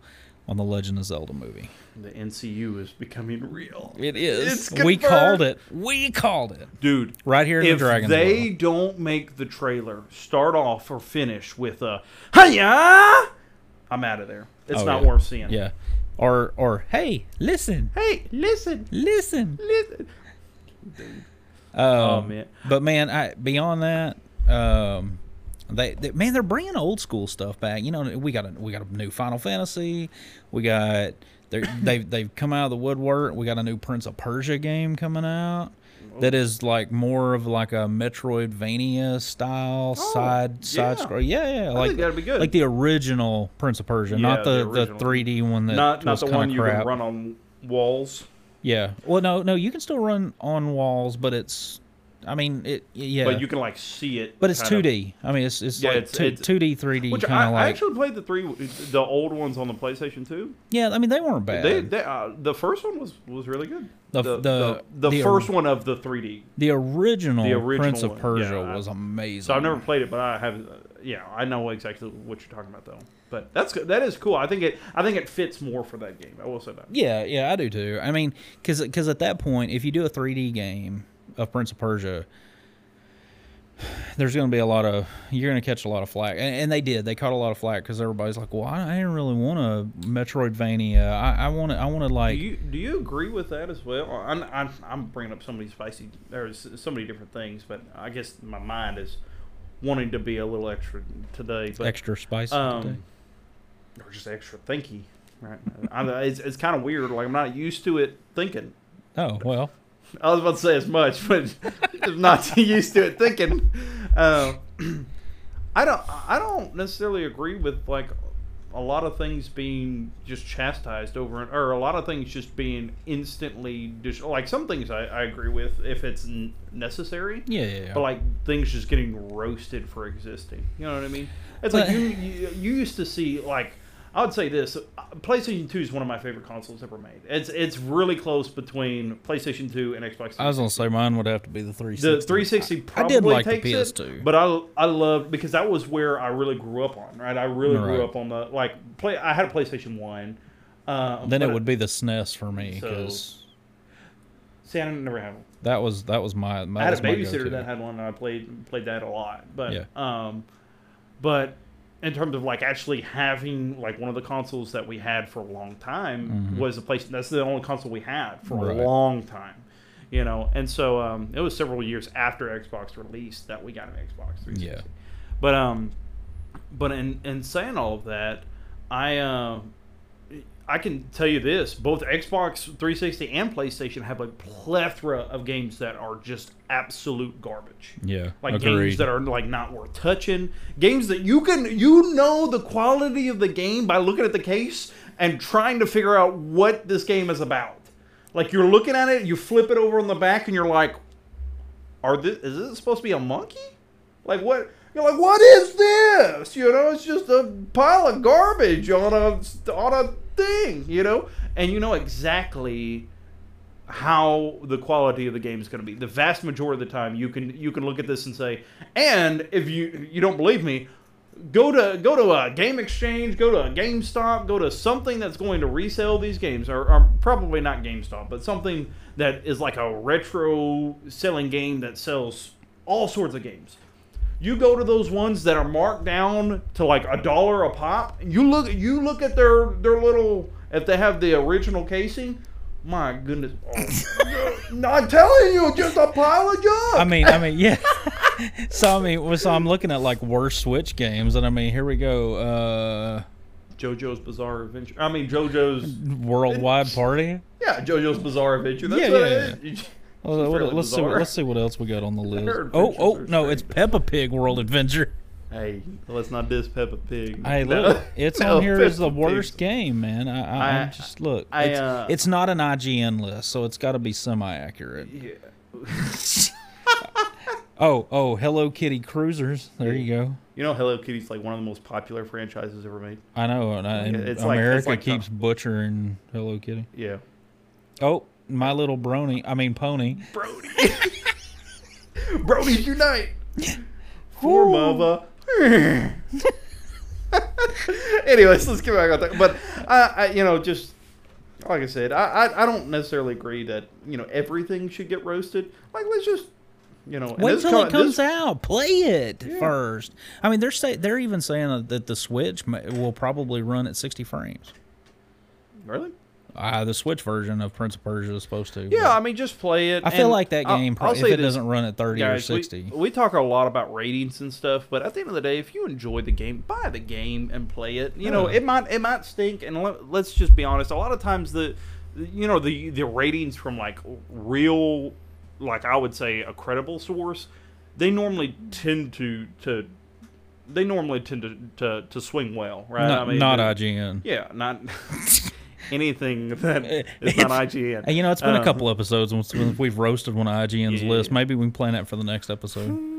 on the Legend of Zelda movie. The NCU is becoming real. It is. We called it. Dude. Right here in the Dragon's World. If they don't make the trailer start off or finish with a, hiya! I'm out of there. It's not worth seeing. Yeah. Or hey, listen. Hey, listen. Listen. Dude. Oh, man. But, man, beyond that, they're bringing old school stuff back. You know, we got a new Final Fantasy. We got they've come out of the woodwork. We got a new Prince of Persia game coming out that is like more of like a Metroidvania style side scroll. Yeah, I think that'd be good. Like the original Prince of Persia, not the 3D one that not the one you can run on walls. Yeah, well, no, you can still run on walls, but it's I mean, yeah. But you can like see it. But it's 2D. I mean, it's yeah, like it's 2D, 3D. Which I actually played the old ones on the PlayStation 2. Yeah, I mean they weren't bad. The first one was really good. The first one of the 3D. The original Prince of Persia was amazing. So I've never played it, but I have. Yeah, I know exactly what you're talking about though. But that is cool. I think it fits more for that game. I will say that. Yeah, I do too. I mean, because at that point, if you do a 3D game of Prince of Persia, there's going to be you're going to catch a lot of flack. And they did. They caught a lot of flack because everybody's like, well, I didn't really want a Metroidvania. I wanted like... Do you agree with that as well? I'm bringing up so many spicy... There's so many different things, but I guess my mind is wanting to be a little extra today. But, extra spicy today. Or just extra thinky, right? It's kind of weird. Like, I'm not used to it thinking. Oh, well... I was about to say as much, but I'm not used to it thinking. I don't necessarily agree with like a lot of things being just chastised over, or a lot of things just being instantly like some things I agree with if it's necessary. Yeah. But like things just getting roasted for existing. You know what I mean? It's like you used to see like. I would say this: PlayStation 2 is one of my favorite consoles ever made. It's really close between PlayStation 2 and Xbox 360. I was gonna say mine would have to be the 360. The 360 probably I did like takes the PS2, but I loved because that was where I really grew up on. Right, I really grew up on the like play. I had a PlayStation 1. Then it would be the SNES for me because. See, I didn't never have one. That was my. I had a babysitter that had one, and I played that a lot. But yeah. But. In terms of like actually having like one of the consoles that we had for a long time was the place. That's the only console we had for a long time, you know. And so it was several years after Xbox released that we got an Xbox 360. Yeah. But in saying all of that, I can tell you this: both Xbox 360 and PlayStation have a plethora of games that are just absolute garbage. Yeah, like agreed. Games that are like not worth touching. Games that you know the quality of the game by looking at the case and trying to figure out what this game is about. Like you're looking at it, you flip it over on the back, and you're like, "Is this supposed to be a monkey? Like what?" You're like, "What is this?" You know, it's just a pile of garbage on a thing, you know, and you know exactly how the quality of the game is going to be. The vast majority of the time, you can look at this and say, and if you don't believe me, go to a Game Exchange, go to a GameStop, go to something that's going to resell these games, or probably not GameStop, but something that is like a retro selling game that sells all sorts of games. You go to those ones that are marked down to like $1 a pop. You look at their little, if they have the original casing. My goodness, I'm telling you, just a pile of junk. I mean, yeah. So I'm looking at like worst Switch games, and I mean, here we go. JoJo's Bizarre Adventure. I mean, JoJo's Worldwide Party. Yeah, JoJo's Bizarre Adventure. That's what it is. Let's see what else we got on the list. Oh no, it's Peppa Pig World Adventure. Hey, let's not diss Peppa Pig. Hey, look, it's on here as the worst game, man. It's not an IGN list, so it's got to be semi-accurate. Yeah. oh, Hello Kitty Cruisers. There you go. You know, Hello Kitty's like one of the most popular franchises ever made. I know, and America keeps butchering Hello Kitty. Yeah. Oh. My Little Pony. Brony. Bronies unite. For mama. Anyways, let's get back on that. But I like I said, I don't necessarily agree that everything should get roasted. Like let's just wait till it comes out. Play it first. I mean, they're even saying that the Switch will probably run at 60 frames. Really? The Switch version of Prince of Persia is supposed to. Yeah, I mean, just play it. I feel like that game, probably, if it doesn't run at 30 or 60. We talk a lot about ratings and stuff, but at the end of the day, if you enjoy the game, buy the game and play it. It might stink, and let's just be honest. A lot of times, the ratings from like real, like I would say, a credible source, they normally tend to. They normally tend to swing well, right? Not IGN. Yeah, not. anything that is not IGN. You know, it's been a couple episodes and we've roasted one of IGN's list. Maybe we can plan that for the next episode.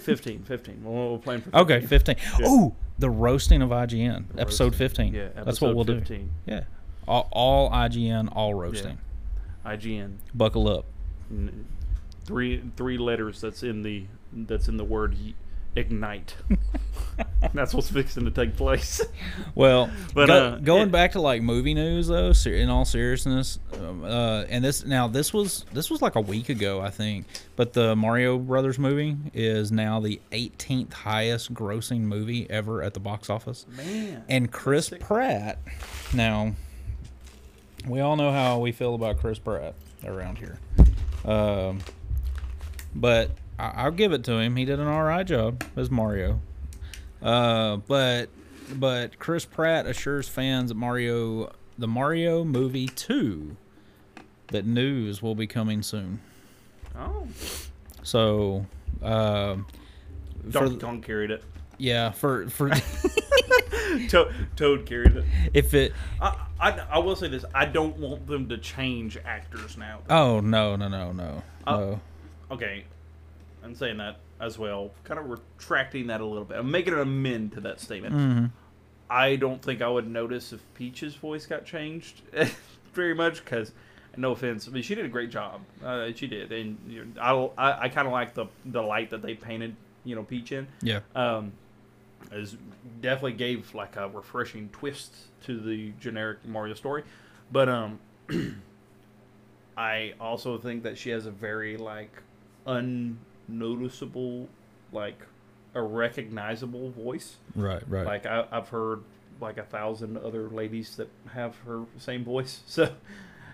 15. We'll plan for 15. Okay, 15. Yeah. Oh, the roasting of IGN. Episode 15. Yeah, episode that's what we'll 15. Do. Yeah. All IGN, all roasting. Yeah. IGN. Buckle up. Three letters that's in the word ignite. That's what's fixing to take place. Well, but going back to like movie news though, in all seriousness, and this was like a week ago, I think, but the Mario Brothers movie is now the 18th highest grossing movie ever at the box office. Man. And Chris Pratt, now we all know how we feel about Chris Pratt around here, but I'll give it to him. He did an alright job as Mario. But Chris Pratt assures fans that the Mario movie 2, that news will be coming soon. Oh. So, Donkey Kong carried it. Yeah, for Toad carried it. If it, I will say this: I don't want them to change actors now. Oh no. Okay. I'm saying that as well, kind of retracting that a little bit. I'm making an amend to that statement. Mm-hmm. I don't think I would notice if Peach's voice got changed very much, because, no offense, I mean, she did a great job. She did, and I kind of like the light that they painted, Peach in. Yeah, it definitely gave like a refreshing twist to the generic Mario story, but I also think that she has a very like noticeable, like a recognizable voice. Right. Like I've heard like 1,000 other ladies that have her same voice. So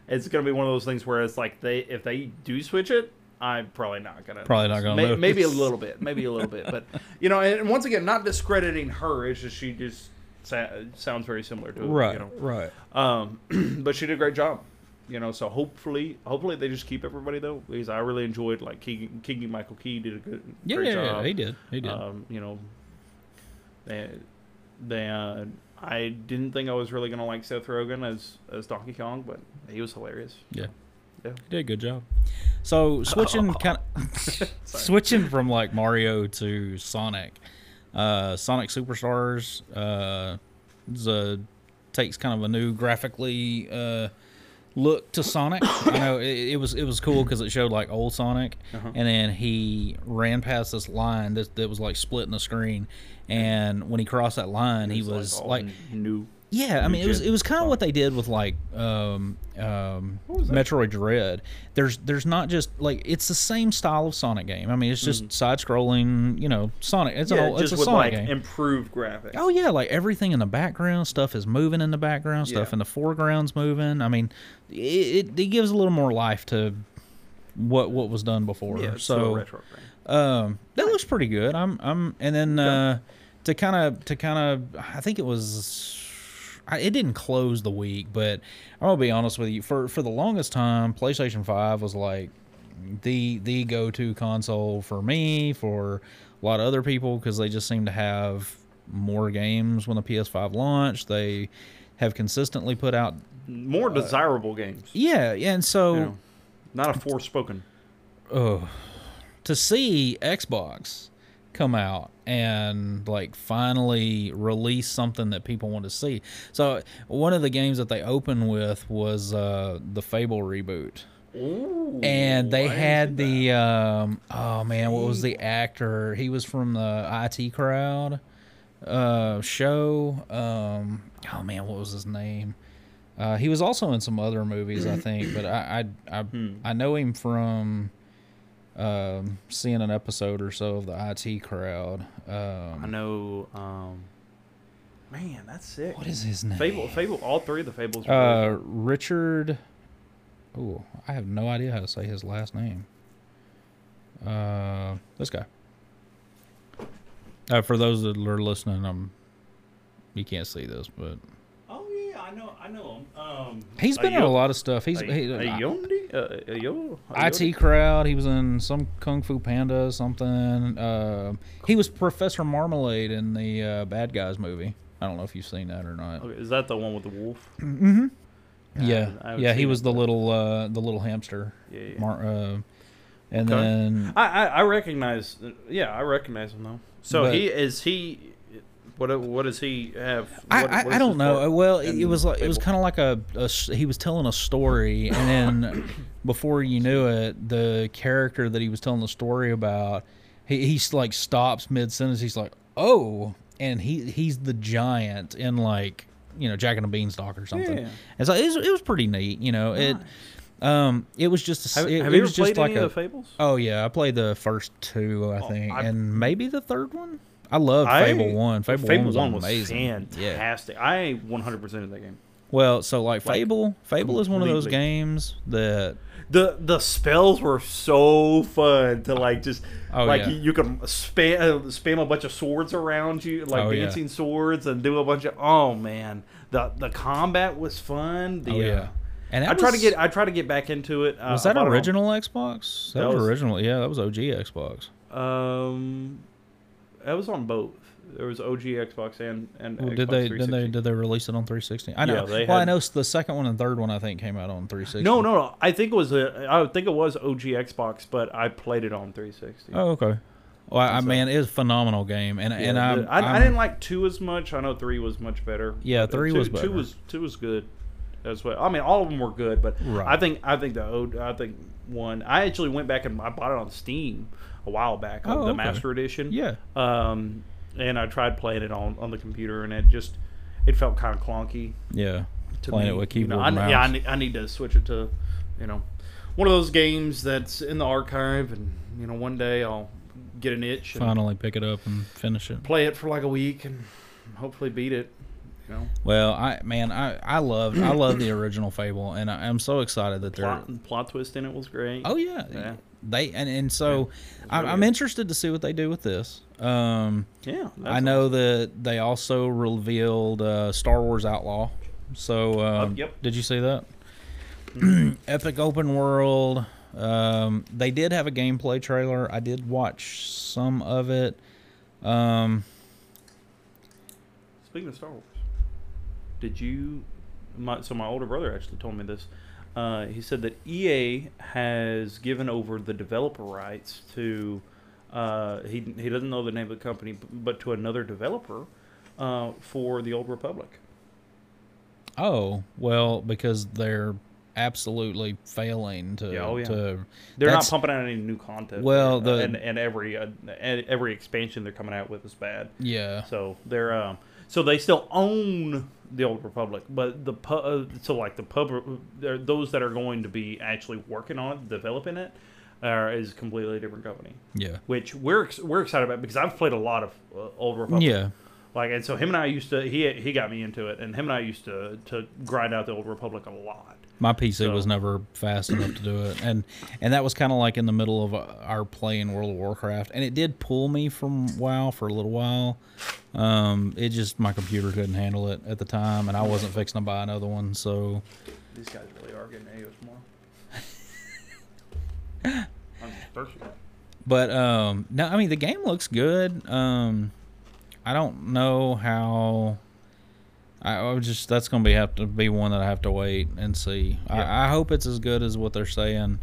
it's gonna be one of those things where it's like if they do switch it, I'm probably not gonna notice. Maybe a little bit. But and once again, not discrediting her. It's just she just sounds very similar to it. Right. But she did a great job. So hopefully they just keep everybody though, because I really enjoyed like Keegan-Michael Key did a great job. Yeah, he did. I didn't think I was really gonna like Seth Rogen as Donkey Kong, but he was hilarious. Yeah, he did a good job. So switching from like Mario to Sonic, Sonic Superstars takes kind of a new graphically look to Sonic. I know it was cool because it showed like old Sonic, and then he ran past this line that was like splitting the screen, and when he crossed that line, he was like new. Yeah, I mean it was kind of what they did with like Metroid Dread. There's not just like, it's the same style of Sonic game. I mean it's just side scrolling, Sonic. It's a Sonic game. Improved graphics. Oh yeah, like everything in the background, stuff is moving in the background, stuff in the foreground's moving. I mean it gives a little more life to what was done before. Yeah, so retro thing. That looks pretty good. To kind of I think it was, it didn't close the week, but I'm gonna be honest with you. For the longest time, PlayStation 5 was like the go-to console for me, for a lot of other people, because they just seem to have more games when the PS5 launched. They have consistently put out more desirable games. Yeah, and so not a Forspoken. Oh, to see Xbox come out and like finally release something that people want to see. So one of the games that they opened with was the Fable reboot. Ooh, and they had the what was the actor? He was from the IT Crowd show. What was his name? He was also in some other movies, I think, but I know him from seeing an episode or so of the IT Crowd. I know. Man, that's sick. What is his name? Fable. All three of the Fables. Richard. Oh, I have no idea how to say his last name. This guy. For those that are listening, you can't see this, but. Oh yeah, I know him. He's been in a lot of stuff. IT Crowd. He was in some Kung Fu Panda something. He was Professor Marmalade in the Bad Guys movie. I don't know if you've seen that or not. Okay, is that the one with the wolf? Mm-hmm. Yeah, yeah. He was the little hamster. Yeah. Yeah. And okay. Then I recognize. Yeah, I recognize him though. So but, he. What does he have? I don't know. Well, it was kind of like a he was telling a story, and then before you knew it, the character that he was telling the story about, he's like stops mid sentence. He's like, oh, and he's the giant in like Jack and the Beanstalk or something. Yeah. And so it was pretty neat. Nice. It was just. Have you ever played any of the Fables? Oh yeah, I played the first two, I think, and maybe the third one. I loved Fable 1. Fable 1 was amazing. Fantastic. Yeah. I 100% of that game. Well, so like Fable is one of those games that the spells were so fun to like just you could spam a bunch of swords around you, like dancing swords, and do a bunch of the combat was fun. And I try to get back into it. Was that original Xbox? That was original. Yeah, that was OG Xbox. It was on both. There was OG Xbox and Xbox 360. Did they release it on 360? I know. Yeah, I know the second one and third one I think came out on 360. No. I think it was OG Xbox, but I played it on 360. Oh, okay. Well, man, it was a phenomenal game, and I didn't like 2 as much. I know 3 was much better. Yeah, 3 was better. 2 was good as well. I mean, all of them were good, but I think 1. I actually went back and I bought it on Steam a while back, the Master Edition. Yeah. And I tried playing it on the computer, and it felt kind of clunky. Yeah. Playing it with keyboard and mouse. Yeah, I need to switch it to, one of those games that's in the archive, and one day I'll get an itch. Finally pick it up and finish it. Play it for like a week and hopefully beat it. Well, I love the original Fable, and I'm so excited that plot twist in it was great. Oh yeah. I'm interested to see what they do with this. I know that they also revealed Star Wars Outlaw. So did you see that? Epic open world. They did have a gameplay trailer. I did watch some of it. Speaking of Star Wars, my older brother actually told me this. He said that EA has given over the developer rights to, he doesn't know the name of the company, but to another developer for The Old Republic. Oh, well, because they're absolutely failing to... Yeah, they're not pumping out any new content. Well, every expansion they're coming out with is bad. Yeah. So they're... So they still own The Old Republic, but those that are going to be actually working on it, developing it, is a completely different company. Yeah, which we're excited about because I've played a lot of Old Republic. Yeah, and so him and I used to he got me into it, and him and I used to grind out the Old Republic a lot. My PC was never fast enough to do it, and that was kind of like in the middle of our play in World of Warcraft, and it did pull me from WoW for a little while. It just my computer couldn't handle it at the time, and I wasn't fixing to buy another one. So these guys really are getting AOS more. But no, I mean the game looks good. I don't know how. That's going to have to be one that I have to wait and see. Yeah. I hope it's as good as what they're saying.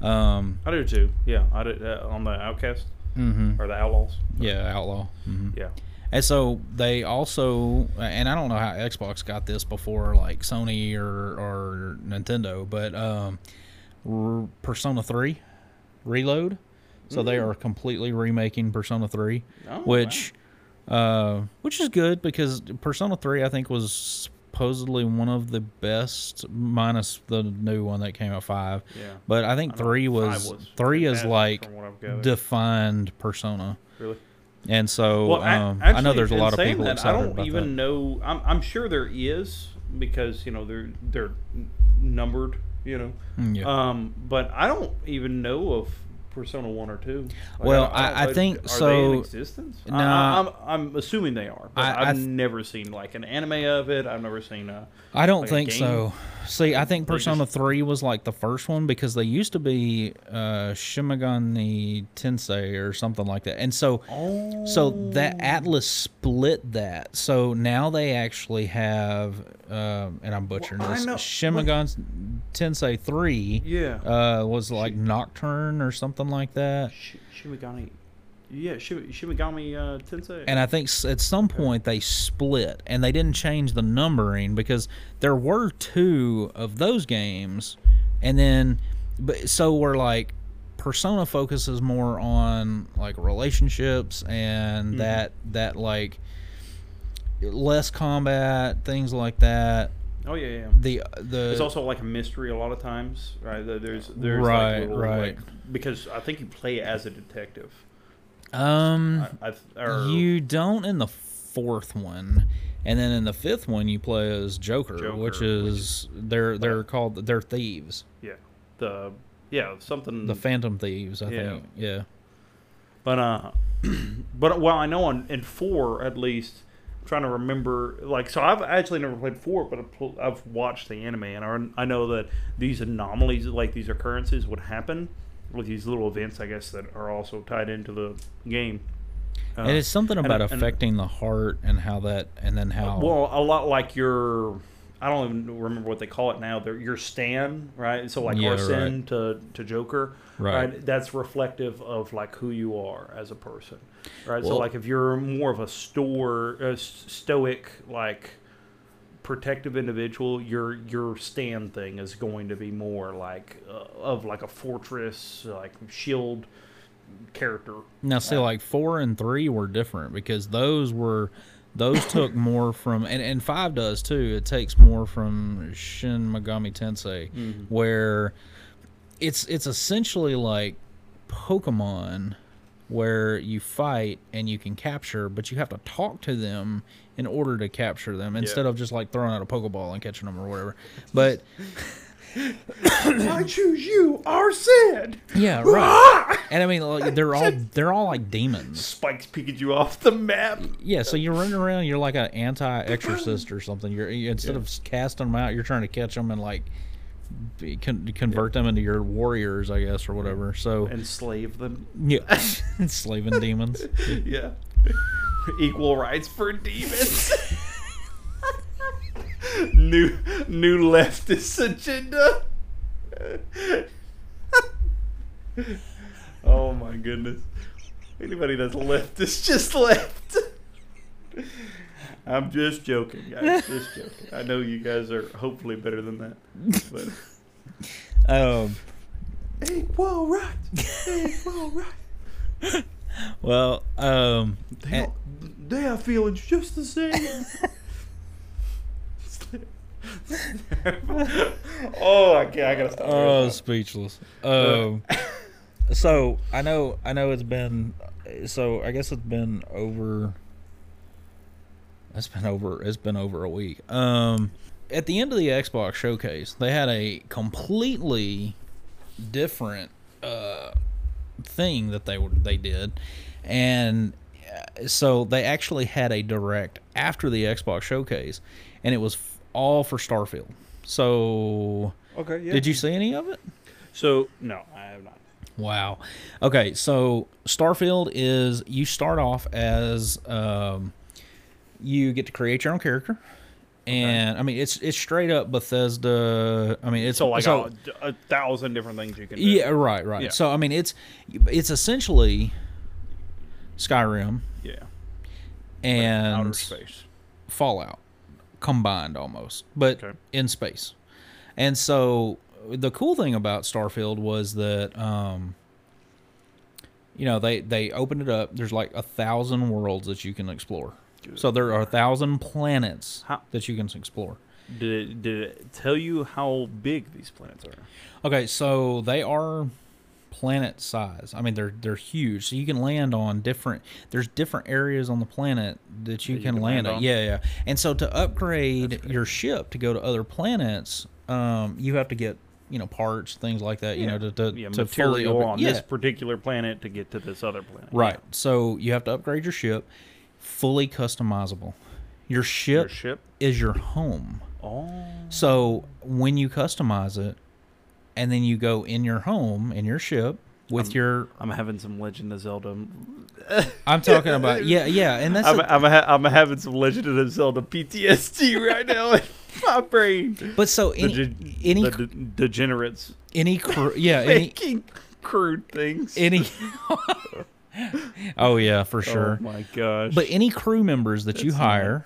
I do too. Yeah, I did on the Outcast or the Outlaws. Yeah, Outlaw. Mm-hmm. Yeah, and so they also, and I don't know how Xbox got this before, like Sony or Nintendo, but Persona 3 Reload. So they are completely remaking Persona 3, which. Wow. Which is good because Persona 3 I think was supposedly one of the best, minus the new one that came out 5. Yeah. But I think 3 is like defined Persona. Really? And so actually, I know there's a lot of people excited about that. I don't even know. I'm sure there is because they're numbered. Yeah. But I don't even know of Persona 1 or 2? Like, well, I think are so. Are they in existence? No, I'm assuming they are. But I've never seen like an anime of it. I've never seen a. I don't like think so. See, I think Persona 3 was like the first one because they used to be Shin Megami Tensei or something like that. And so, so that Atlas split that. So now they actually have, and I'm butchering this, Shin Megami Tensei 3 was like Nocturne or something like that. Shin Megami Tensei. And I think at some point they split, and they didn't change the numbering because there were two of those games, and then, but so we're like, Persona focuses more on like relationships and that like less combat, things like that. Oh yeah, yeah. The it's also like a mystery a lot of times, right? There's right, like little, right. Like, because I think you play as a detective. You don't in the fourth one, and then in the fifth one you play as Joker which is they're called they're thieves. Yeah, the Phantom Thieves, I think. Yeah, but but well, I know in 4 at least. I'm trying to remember, like, so I've actually never played 4, but I've watched the anime, and I know that these anomalies, like these occurrences, would happen. With these little events, I guess, that are also tied into the game. And it's something about affecting the heart and how that, and then how... Well, a lot like your... I don't even remember what they call it now. Your Stan, right? So, like, Arsene to Joker, right? That's reflective of, like, who you are as a person, right? Well, so, like, if you're more of a stoic, like, protective individual, your stand thing is going to be more like of like a fortress, like shield character. Now see, like 4 and 3 were different because those took more from, and 5 does too. It takes more from Shin Megami Tensei, where it's essentially like Pokemon, where you fight and you can capture, but you have to talk to them in order to capture them instead of just like throwing out a Pokeball and catching them or whatever. But I choose you, Arsene. Yeah, right. And I mean, like, they're all like demons. Spikes Pikachu off the map. Yeah, so you're running around, you're like an anti-exorcist or something. You're instead of casting them out, you're trying to catch them and like convert them into your warriors, I guess, or whatever. So enslave them. Yeah, enslaving demons. Yeah, equal rights for demons. New leftist agenda. Oh my goodness! Anybody that's leftist just left. I'm just joking, guys. Just joking. I know you guys are hopefully better than that. But. Equal rights. Equal rights. Well, they are feeling just the same. Oh, I gotta stop. Oh, speechless. So I know it's been. So I guess it's been over. It's been over a week. At the end of the Xbox showcase, they had a completely different thing that they did, and so they actually had a direct after the Xbox showcase, and it was all for Starfield. So, did you see any of it? So no, I have not. Wow. Okay, so Starfield is you start off as. You get to create your own character, and I mean it's straight up Bethesda. I mean it's so like so, a 1,000 different things you can do. Yeah, right. Yeah. So I mean it's essentially Skyrim, and outer space, Fallout combined almost, but in space. And so the cool thing about Starfield was that you know they opened it up. There's like 1,000 worlds that you can explore. So there are 1,000 planets that you can explore. Did it tell you how big these planets are? Okay, so they are planet size. I mean, they're huge. So you can land on different. There's different areas on the planet that you can land on. Yeah. And so to upgrade your ship to go to other planets, you have to get you know, parts, things like that, you know, to fully open on this particular planet to get to this other planet. Right. Yeah. So you have to upgrade your ship, fully customizable. Your ship is your home. Oh. So when you customize it, and then you go in your home, in your ship, with I'm having some Legend of Zelda. I'm talking about and that's I'm having some Legend of Zelda PTSD right now in my brain. But so degenerates, making crude things. Oh yeah, for sure. Oh my gosh! But any crew members that you hire,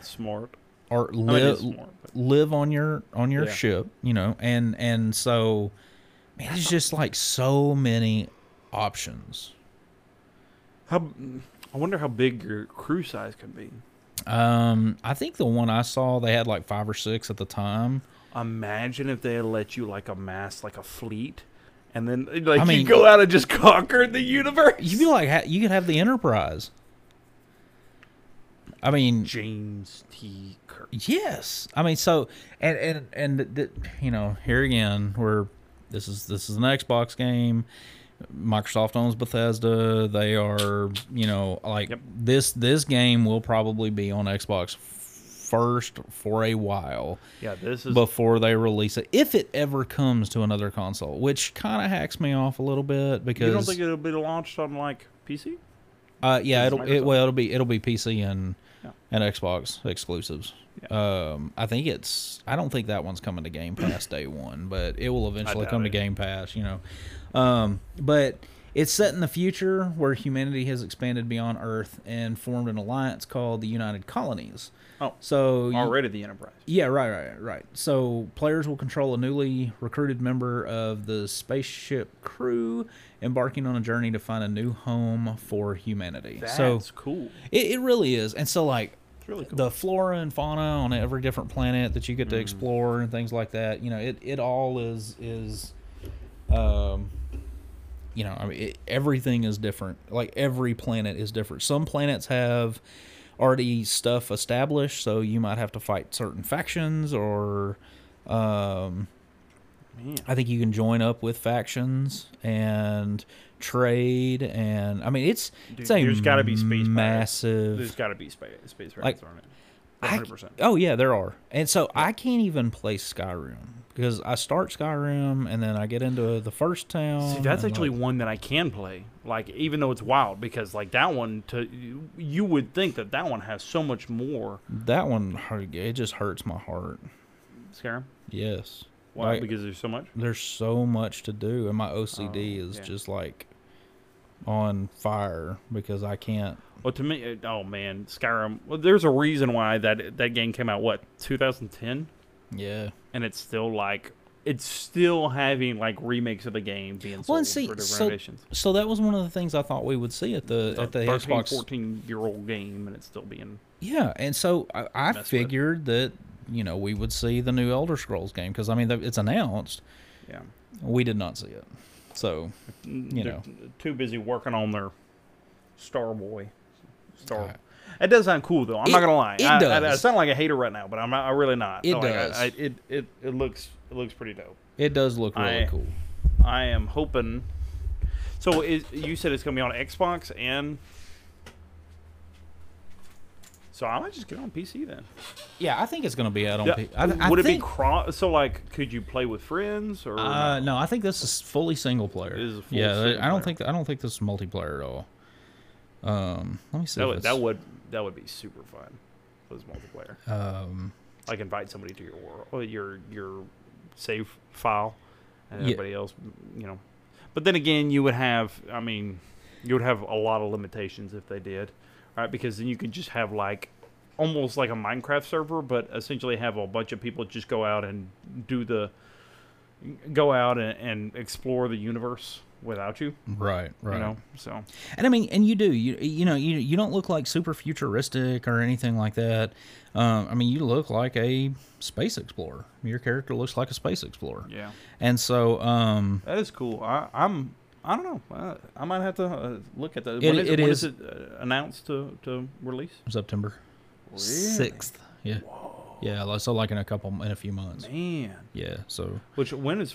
live on your ship, you know, and so, man, it's just like so many options. I wonder how big your crew size can be. I think the one I saw, they had like 5 or 6 at the time. Imagine if they had let you like amass like a fleet, and then like you go out and just conquer the universe. You'd be like, you could have the Enterprise. I mean, James T. Kirk. Yes, I mean, so and you know, here again, we're this is an Xbox game. Microsoft owns Bethesda. They are, you know, like this game will probably be on Xbox first for a while. Yeah, this is before they release it, if it ever comes to another console, which kind of hacks me off a little bit because you don't think it'll be launched on like PC? It'll be PC and Xbox exclusives. Yeah. I don't think that one's coming to Game Pass day one, but it will eventually come to Game Pass, you know. But it's set in the future where humanity has expanded beyond Earth and formed an alliance called the United Colonies. Oh, so already the Enterprise. Yeah, right. So players will control a newly recruited member of the spaceship crew, embarking on a journey to find a new home for humanity. That's cool. It really is. And so, like, it's really cool. The flora and fauna on every different planet that you get to explore and things like that. You know, it all is. You know, I mean, everything is different. Like, every planet is different. Some planets have already stuff established, so you might have to fight certain factions, or I think you can join up with factions and trade. And I mean, it's a there's got to be space massive. There's got to be space pirates, aren't it? 100%. Oh yeah, there are. And so I can't even play Skyrim, because I start Skyrim and then I get into the first town. See, that's actually one that I can play, like, even though it's wild, because like that one, you would think that one has so much more. That one, it just hurts my heart. Skyrim? Yes. Why? Like, because there's so much? There's so much to do, and my OCD is just like on fire because I can't. Well, to me, oh man, Skyrim. Well, there's a reason why that game came out. What, 2010? Yeah, and it's still like having like remakes of the game being sold for different editions. So that was one of the things I thought we would see at the Xbox. 14-year-old game, and it's still being And so I figured that, you know, we would see the new Elder Scrolls game, because I mean, it's announced. Yeah, we did not see it. So you know, too busy working on their Starboy. It does sound cool, though. I'm not gonna lie. It does. I sound like a hater right now, but I'm not. I'm really not. It does. It looks pretty dope. It does look really cool. I am hoping. So you said it's gonna be on Xbox, and so I might just get on PC then. Yeah, I think it's gonna be out on PC. Would it be cross? So like, could you play with friends or? No, I think this is fully single player. Single player. I don't think this is multiplayer at all. Let me see. That would be super fun. Those multiplayer. Like, invite somebody to your world, your save file, and everybody else, you know. But then again, you would have a lot of limitations if they did, right? Because then you could just have like almost like a Minecraft server, but essentially have a bunch of people just go out and explore the universe without you, right, you know. So, and I mean, and you do, you don't look like super futuristic or anything like that. I mean, you look like a space explorer. Your character looks like a space explorer. Yeah, and so that is cool. I don't know. I might have to look at that. When is it announced to release? September 6th. Yeah. Whoa. Yeah, so like in a few months. Man. Yeah, so. Which, when is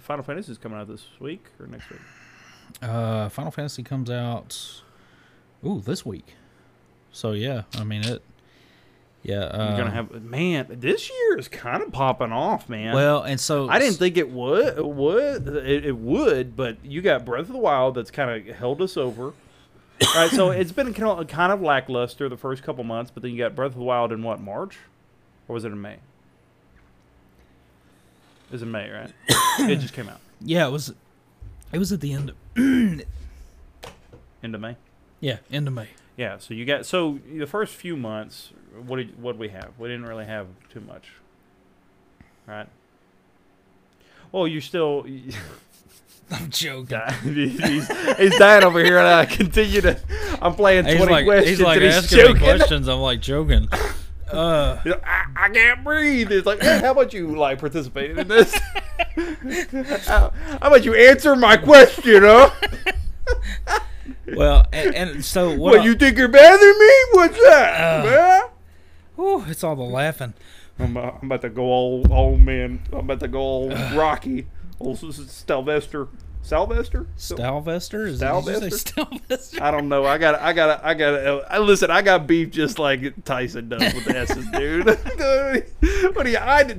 Final Fantasy coming out, this week or next week? Final Fantasy comes out, this week. So yeah, I mean it. Yeah, you're gonna have, man, this year is kind of popping off, man. Well, and so I didn't think it would, but you got Breath of the Wild that's kind of held us over. All right, so it's been kind of lackluster the first couple months, but then you got Breath of the Wild in what, March? Or was it in May? It was in May, right? It just came out. Yeah, it was at the end of... End of May? Yeah, end of May. Yeah, so you got... So, the first few months, what did we have? We didn't really have too much. Right? Well, you're still... I'm joking. He's dying over here, and I continue to... I'm playing 20 questions, he's like, and he's asking me questions. I'm like, joking. I can't breathe. It's like, hey, how about you like participating in this? How about you answer my question, huh? Well, and so what you think you're better than me? What's that, man? It's all the laughing. I'm about to go old man. I'm about to go old Rocky. Old Sylvester. Stalvester? I don't know. I got listen, I got beef just like Tyson does with the S's, dude.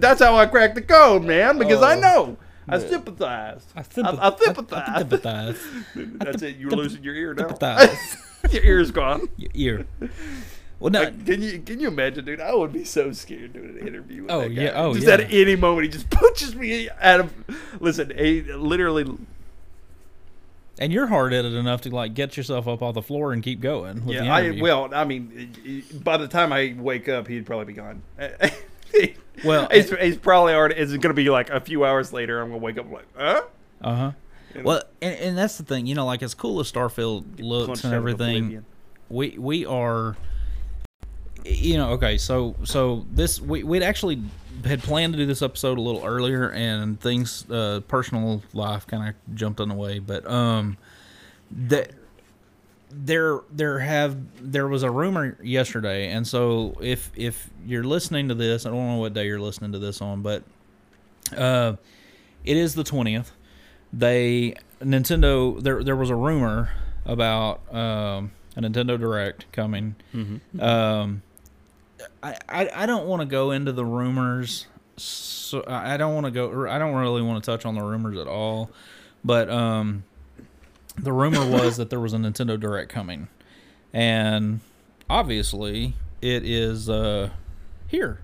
That's how I cracked the code, man, because I know. I sympathize. I sympathize. That's it. You're losing your ear now. Your ear's gone. Your ear. Well, no. Like, can you imagine, dude? I would be so scared doing an interview with that guy. Yeah. Oh, just at any moment, he just punches me out of... Listen, he literally... And you're hard-headed enough to like get yourself up off the floor and keep going. With the interview. By the time I wake up, he'd probably be gone. Well, he's probably already. It's going to be like a few hours later. I'm going to wake up like, huh? Uh huh. You know? Well, and that's the thing. You know, like as cool as Starfield looks and everything, we are. You know, okay, so this we'd actually had planned to do this episode a little earlier, and things, personal life kind of jumped in the way. But that there was a rumor yesterday, and so if you're listening to this, I don't know what day you're listening to this on, but it is the 20th. Nintendo. There was a rumor about a Nintendo Direct coming. Mm-hmm. I don't want to go into the rumors, so I don't really want to touch on the rumors at all, but the rumor was that there was a Nintendo Direct coming, and obviously it is here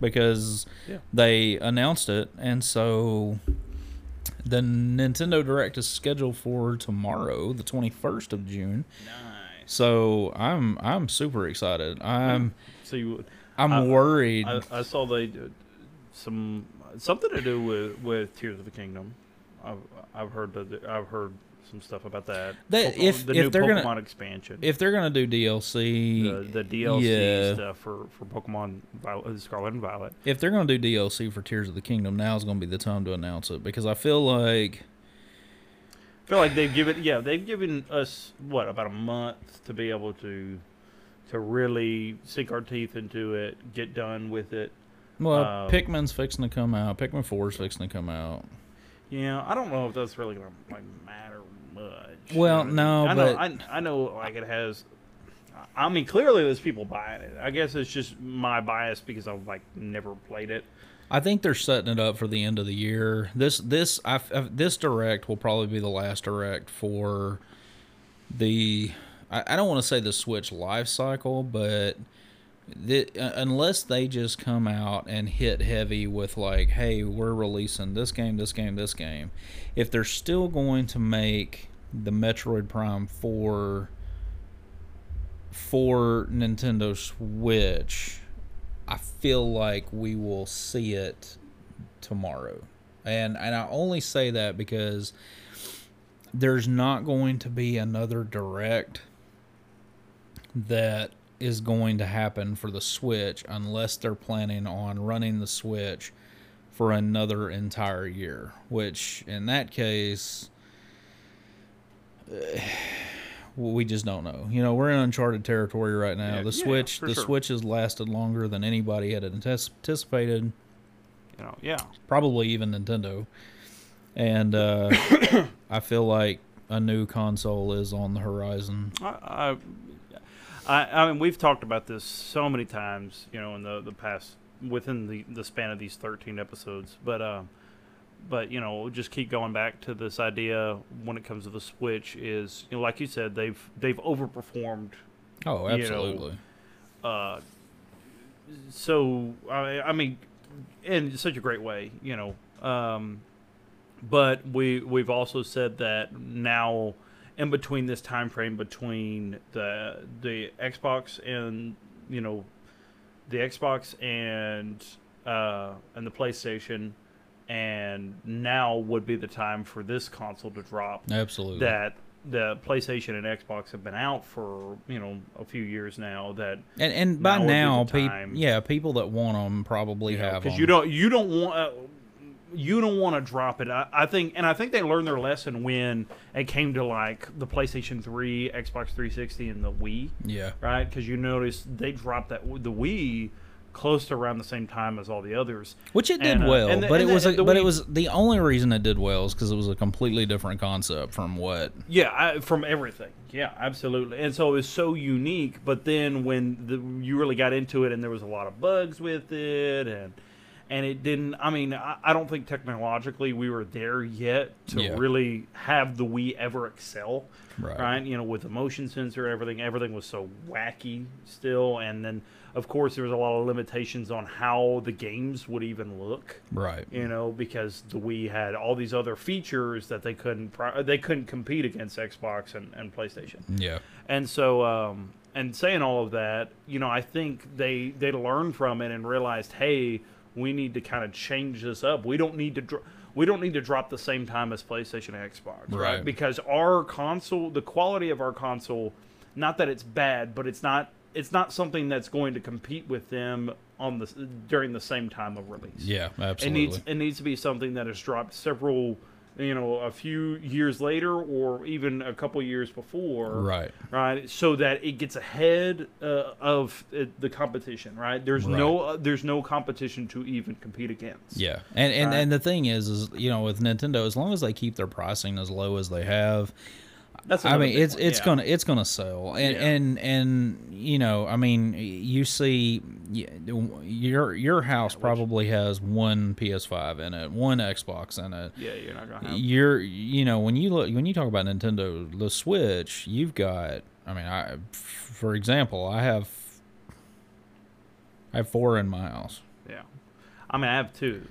because they announced it, and so the Nintendo Direct is scheduled for tomorrow, the 21st of June. Nice. So I'm super excited. I'm worried. I saw something to do with Tears of the Kingdom. I've heard some stuff about that. The new Pokemon expansion. If they're gonna do DLC, the DLC stuff for Pokemon Scarlet and Violet. If they're gonna do DLC for Tears of the Kingdom, now is gonna be the time to announce it, because I feel like they've given us what, about a month to be able to really sink our teeth into it, get done with it. Well, Pikmin's fixing to come out. Pikmin 4 is fixing to come out. Yeah, I don't know if that's really gonna like matter much. Well, you know, no, I know like it has. I mean, clearly there's people buying it. I guess it's just my bias because I've like never played it. I think they're setting it up for the end of the year. This Direct will probably be the last Direct for the... I don't want to say the Switch life cycle, but unless they just come out and hit heavy with like, hey, we're releasing this game. If they're still going to make the Metroid Prime 4 for Nintendo Switch... I feel like we will see it tomorrow. And I only say that because there's not going to be another Direct that is going to happen for the Switch unless they're planning on running the Switch for another entire year, which in that case... we just don't know. You know, we're in uncharted territory right now. Yeah, the Switch has lasted longer than anybody had anticipated. You know, yeah. Probably even Nintendo. And I feel like a new console is on the horizon. I mean, we've talked about this so many times, you know, in the past, within the span of these 13 episodes. But you know, just keep going back to this idea when it comes to the Switch is, you know, like you said, they've overperformed. Oh, absolutely. You know, so I mean, in such a great way, you know. But we've also said that now, in between this time frame between the Xbox and, you know, the Xbox and the PlayStation. And now would be the time for this console to drop. Absolutely. That the PlayStation and Xbox have been out for, you know, a few years now. That and by now, people that want them probably have them. Because you don't want to drop it. I think they learned their lesson when it came to like the PlayStation 3, Xbox 360, and the Wii. Yeah. Right? Because you notice they dropped the Wii close to around the same time as all the others, which it did well. But the only reason it did well is because it was a completely different concept from what. Yeah, from everything. Yeah, absolutely. And so it was so unique. But then when you really got into it, and there was a lot of bugs with it, and it didn't. I mean, I don't think technologically we were there yet to really have the Wii ever excel. Right. You know, with the motion sensor, everything was so wacky still, and then. Of course, there was a lot of limitations on how the games would even look. Right. You know, because the Wii had all these other features that they couldn't compete against Xbox and PlayStation. Yeah. And so, and saying all of that, you know, I think they learned from it and realized, hey, we need to kind of change this up. We don't need to drop the same time as PlayStation and Xbox. Right. Because our console, the quality of our console, not that it's bad, but it's not. It's not something that's going to compete with them during the same time of release. Yeah, absolutely. It needs to be something that is dropped several, you know, a few years later or even a couple years before. Right. Right, so that it gets ahead of the competition, right? There's no competition to even compete against. Yeah. And the thing is, you know, with Nintendo, as long as they keep their pricing as low as they have, I mean, it's gonna sell, and you know, I mean, you see, your house probably has one PS5 in it, one Xbox in it. Yeah, you're not gonna have. You know, when you talk about Nintendo, the Switch, you've got. I mean, for example, I have four in my house. Yeah, I mean, I have two.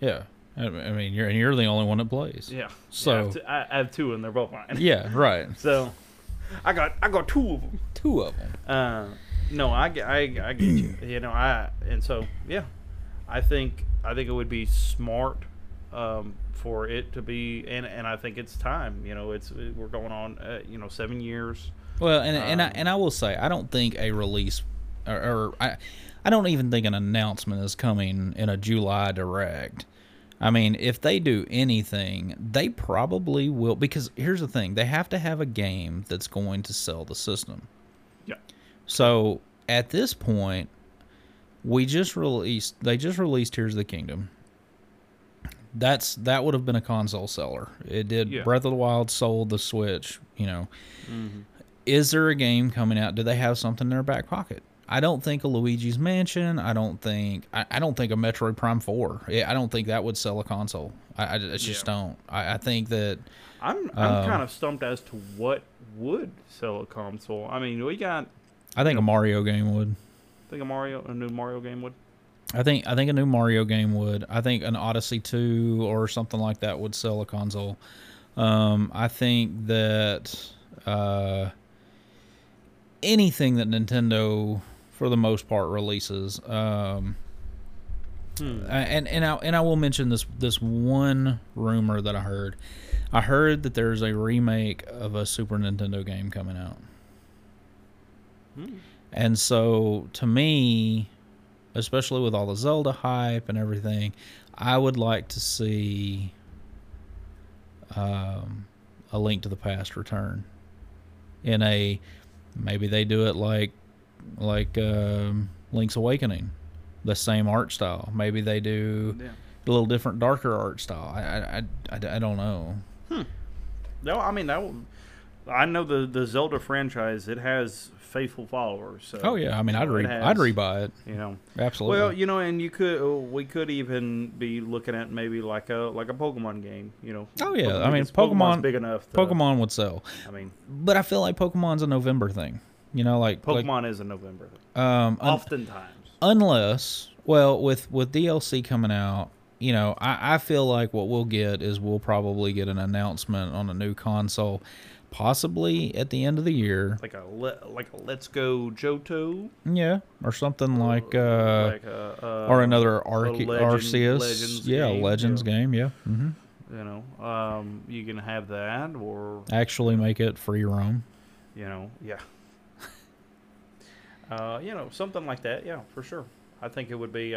Yeah. I mean, you're the only one that plays. Yeah. So yeah, I have two, and they're both mine. Yeah, right. So I got two of them. No, I get you. You know, I think it would be smart for it to be, and I think it's time. You know, we're going on 7 years. Well, and I will say I don't think a release or I don't even think an announcement is coming in a July Direct. I mean, if they do anything, they probably will. Because here's the thing. They have to have a game that's going to sell the system. Yeah. So, at this point, they just released Tears of the Kingdom. That would have been a console seller. It did. Yeah. Breath of the Wild sold the Switch, you know. Mm-hmm. Is there a game coming out? Do they have something in their back pocket? I don't think a Luigi's Mansion. I don't think a Metroid Prime 4. I don't think that would sell a console. I just don't. I think that I'm kind of stumped as to what would sell a console. I mean, we got. I think a Mario game would. I think a new Mario game would. I think an Odyssey 2 or something like that would sell a console. I think that. Anything that Nintendo, for the most part, releases, and I will mention this one rumor that I heard. I heard that there's a remake of a Super Nintendo game coming out, and so to me, especially with all the Zelda hype and everything, I would like to see a Link to the Past return. in a, maybe they do it like Link's Awakening, the same art style. Maybe they do a little different, darker art style. I don't know. No, I mean, I know the Zelda franchise, it has faithful followers. So I mean, I'd rebuy it. You know, absolutely. Well, you know, and we could even be looking at maybe like a Pokemon game. You know. Oh yeah, I mean, Pokemon's big enough. Pokemon would sell. I mean, but I feel like Pokemon's a November thing. You know, like Pokemon is a November thing. Oftentimes, unless with DLC coming out. You know, I feel like what we'll get is we'll probably get an announcement on a new console, possibly at the end of the year. Like a Let's Go Johto? Yeah, or something or another Arceus. Legends game. Mm-hmm. You know, you can have that or... Actually make it free roam. You know, yeah. You know, something like that, yeah, for sure. I think it would be...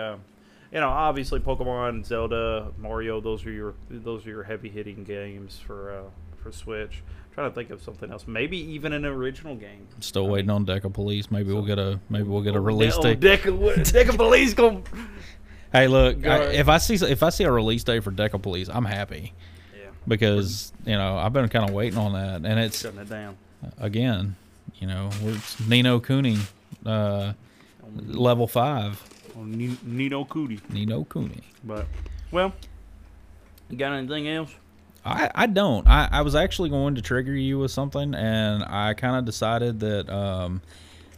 you know, obviously, Pokemon, Zelda, Mario, those are your heavy hitting games for Switch. I'm trying to think of something else, maybe even an original game. Still waiting on Deck of Police. Maybe we'll get a release date. Deck of Police gonna... Hey, look, if I see a release date for Deck of Police, I'm happy. Yeah. Because you know I've been kind of waiting on that, and it's shutting it down again. You know, it's Nino Cooney, level 5. Nino Cooney. But, well, you got anything else? I don't. I was actually going to trigger you with something, and I kind of decided that...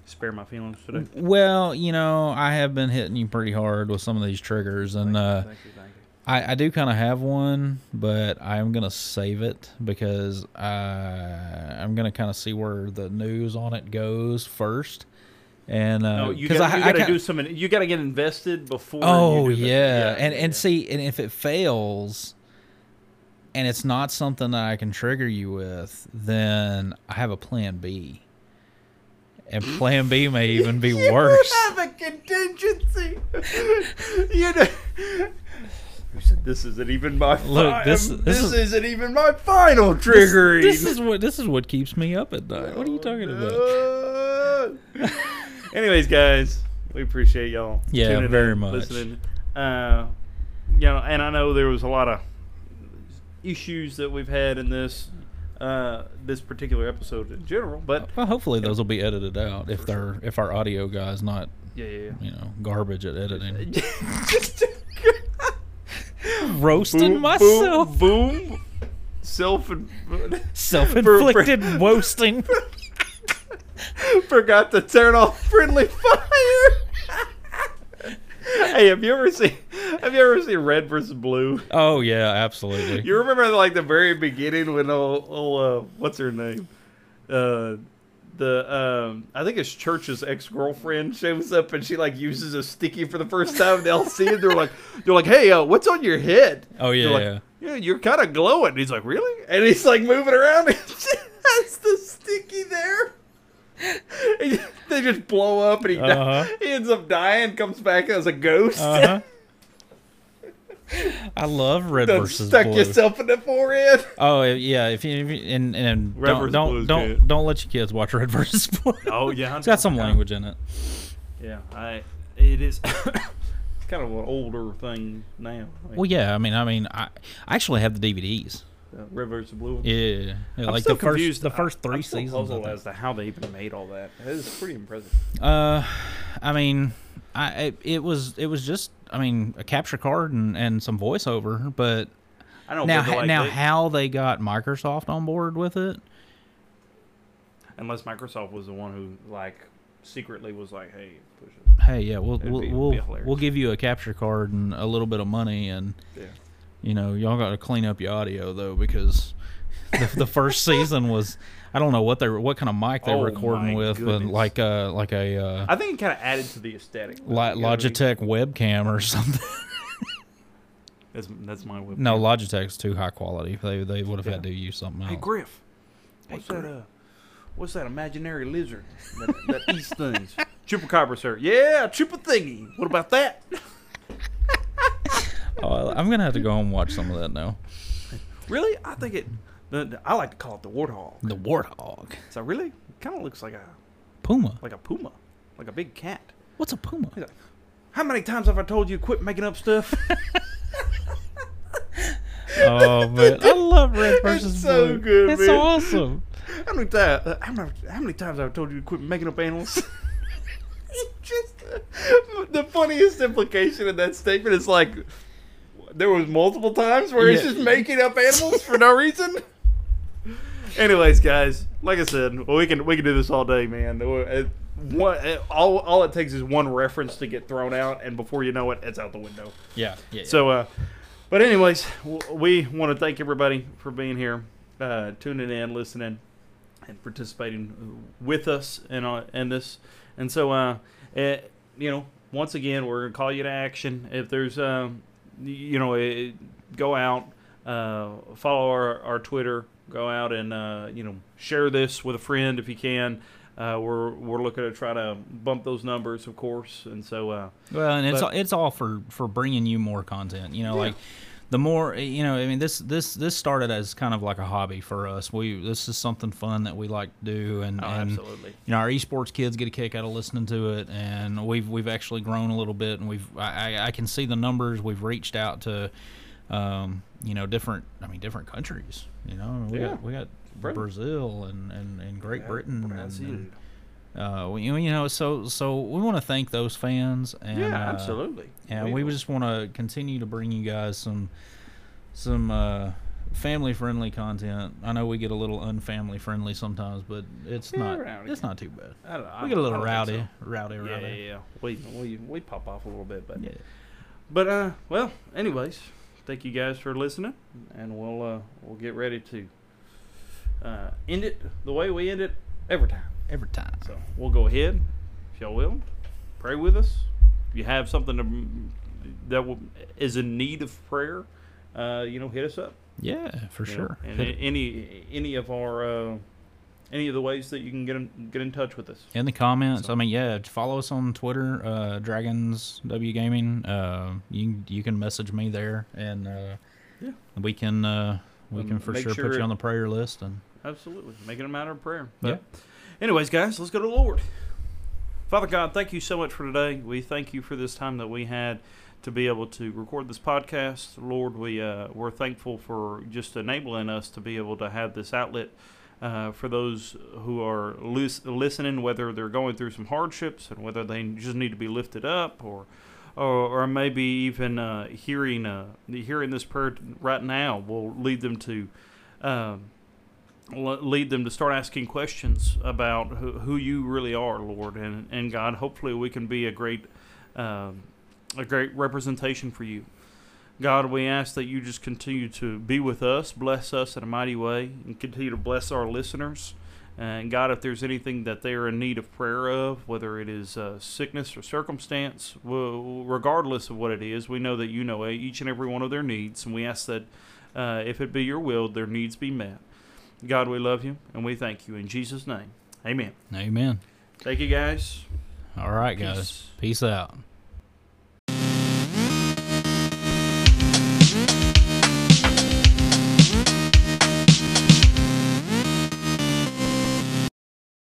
Spare my feelings today. Well, you know, I have been hitting you pretty hard with some of these triggers, and thank you. I do kind of have one, but I'm going to save it because I'm going to kind of see where the news on it goes first. And no, you got to get invested before. Oh, you do that. Yeah. And see, and if it fails, and it's not something that I can trigger you with, then I have a plan B. And plan B may even be worse. You have a contingency. You know. You said this isn't even my isn't even my final triggering. This is what keeps me up at night. What are you talking about? Anyways, guys, we appreciate y'all. Yeah, very much. Listening. You know, and I know there was a lot of issues that we've had in this this particular episode in general, but well, hopefully those will be edited out if our audio guy's not you know, garbage at editing. Roasting boom, myself. Boom, boom. Self-inflicted roasting. Forgot to turn off friendly fire. Hey, have you ever seen Red vs. Blue? Oh yeah, absolutely. You remember like the very beginning when old what's her name? I think it's Church's ex-girlfriend shows up and she like uses a sticky for the first time. They'll see it. They're like, hey, what's on your head? Oh yeah, like, yeah, you're kind of glowing. He's like, really? And he's like moving around. And she has the sticky there. They just blow up and he ends up dying, comes back as a ghost. I love Red versus Blue. Stuck yourself in the forehead. Oh yeah, if you don't let your kids watch Red versus Blue. Oh yeah, it's got some language in it. Yeah, it is. It's kind of an older thing now. Well, yeah, I actually have the DVDs. Red vs. Blue. Yeah. Like the confused. The first three seasons. I'm as to how they even made all that. It is pretty impressive. I mean, it was just a capture card and some voiceover, but I don't know how they got Microsoft on board with it. Unless Microsoft was the one who secretly was like, "Hey, push it." Hey, yeah, we'll give you a capture card and a little bit of money and. Yeah. You know, y'all got to clean up your audio though, because the first season was I don't know what kind of mic they were recording with, goodness. But I think it kind of added to the aesthetic. Logitech webcam or something. that's my webcam. No, Logitech's too high quality. They would have had to use something else. Hey Griff, what's that imaginary lizard that eats things? Chupacabra, sir. Yeah, chupa thingy. What about that? I'm gonna have to go home and watch some of that now. Really? I think it. I like to call it the warthog. The warthog. So really, it kind of looks like a puma. Like a puma. Like a big cat. What's a puma? He's like, how many times have I told you to quit making up stuff? Oh man, I love Red versus Blue. So good, it's man. So awesome. How many times have I told you to quit making up animals? Just the funniest implication of that statement is like there was multiple times where he's just making up animals for no reason. Anyways, guys, like I said, we can do this all day, man. All it takes is one reference to get thrown out, and before you know it, it's out the window. Yeah. So, but anyways, we want to thank everybody for being here, tuning in, listening, and participating with us in this. And so, once again, we're gonna call you to action. If there's, go out, follow our Twitter, go out and share this with a friend if you can. We're looking to try to bump those numbers, of course, and so. It's all for bringing you more content. Like the more this started as kind of like a hobby for us. This is something fun that we like to do, and absolutely. Our esports kids get a kick out of listening to it, and we've actually grown a little bit, and I can see the numbers. We've reached out to, different countries. We got Brazil and Great Britain. So we want to thank those fans. And, absolutely. And we just want to continue to bring you guys some family-friendly content. I know we get a little unfamily-friendly sometimes, but it's not too bad. We get a little rowdy. Yeah. We pop off a little bit, but yeah. But anyways, thank you guys for listening, and we'll get ready to. End it the way we end it every time. So we'll go ahead, if y'all will, pray with us. If you have something that is in need of prayer, hit us up. Yeah, for sure. And any of our any of the ways that you can get in touch with us in the comments. So. Follow us on Twitter, DragonsWGaming. You can message me there, and we can. We can for sure put you on the prayer list. And absolutely. Make it a matter of prayer. But anyways, guys, let's go to the Lord. Father God, thank you so much for today. We thank you for this time that we had to be able to record this podcast. Lord, we're thankful for just enabling us to be able to have this outlet for those who are listening, whether they're going through some hardships and whether they just need to be lifted up or maybe even hearing this prayer right now will lead them to start asking questions about who you really are, Lord, and God. Hopefully, we can be a great representation for you, God. We ask that you just continue to be with us, bless us in a mighty way, and continue to bless our listeners. And God, if there's anything that they are in need of prayer of, whether it is sickness or circumstance, regardless of what it is, we know that you know each and every one of their needs. And we ask that if it be your will, their needs be met. God, we love you and we thank you. In Jesus' name, amen. Amen. Thank you, guys. All right, guys. Peace out.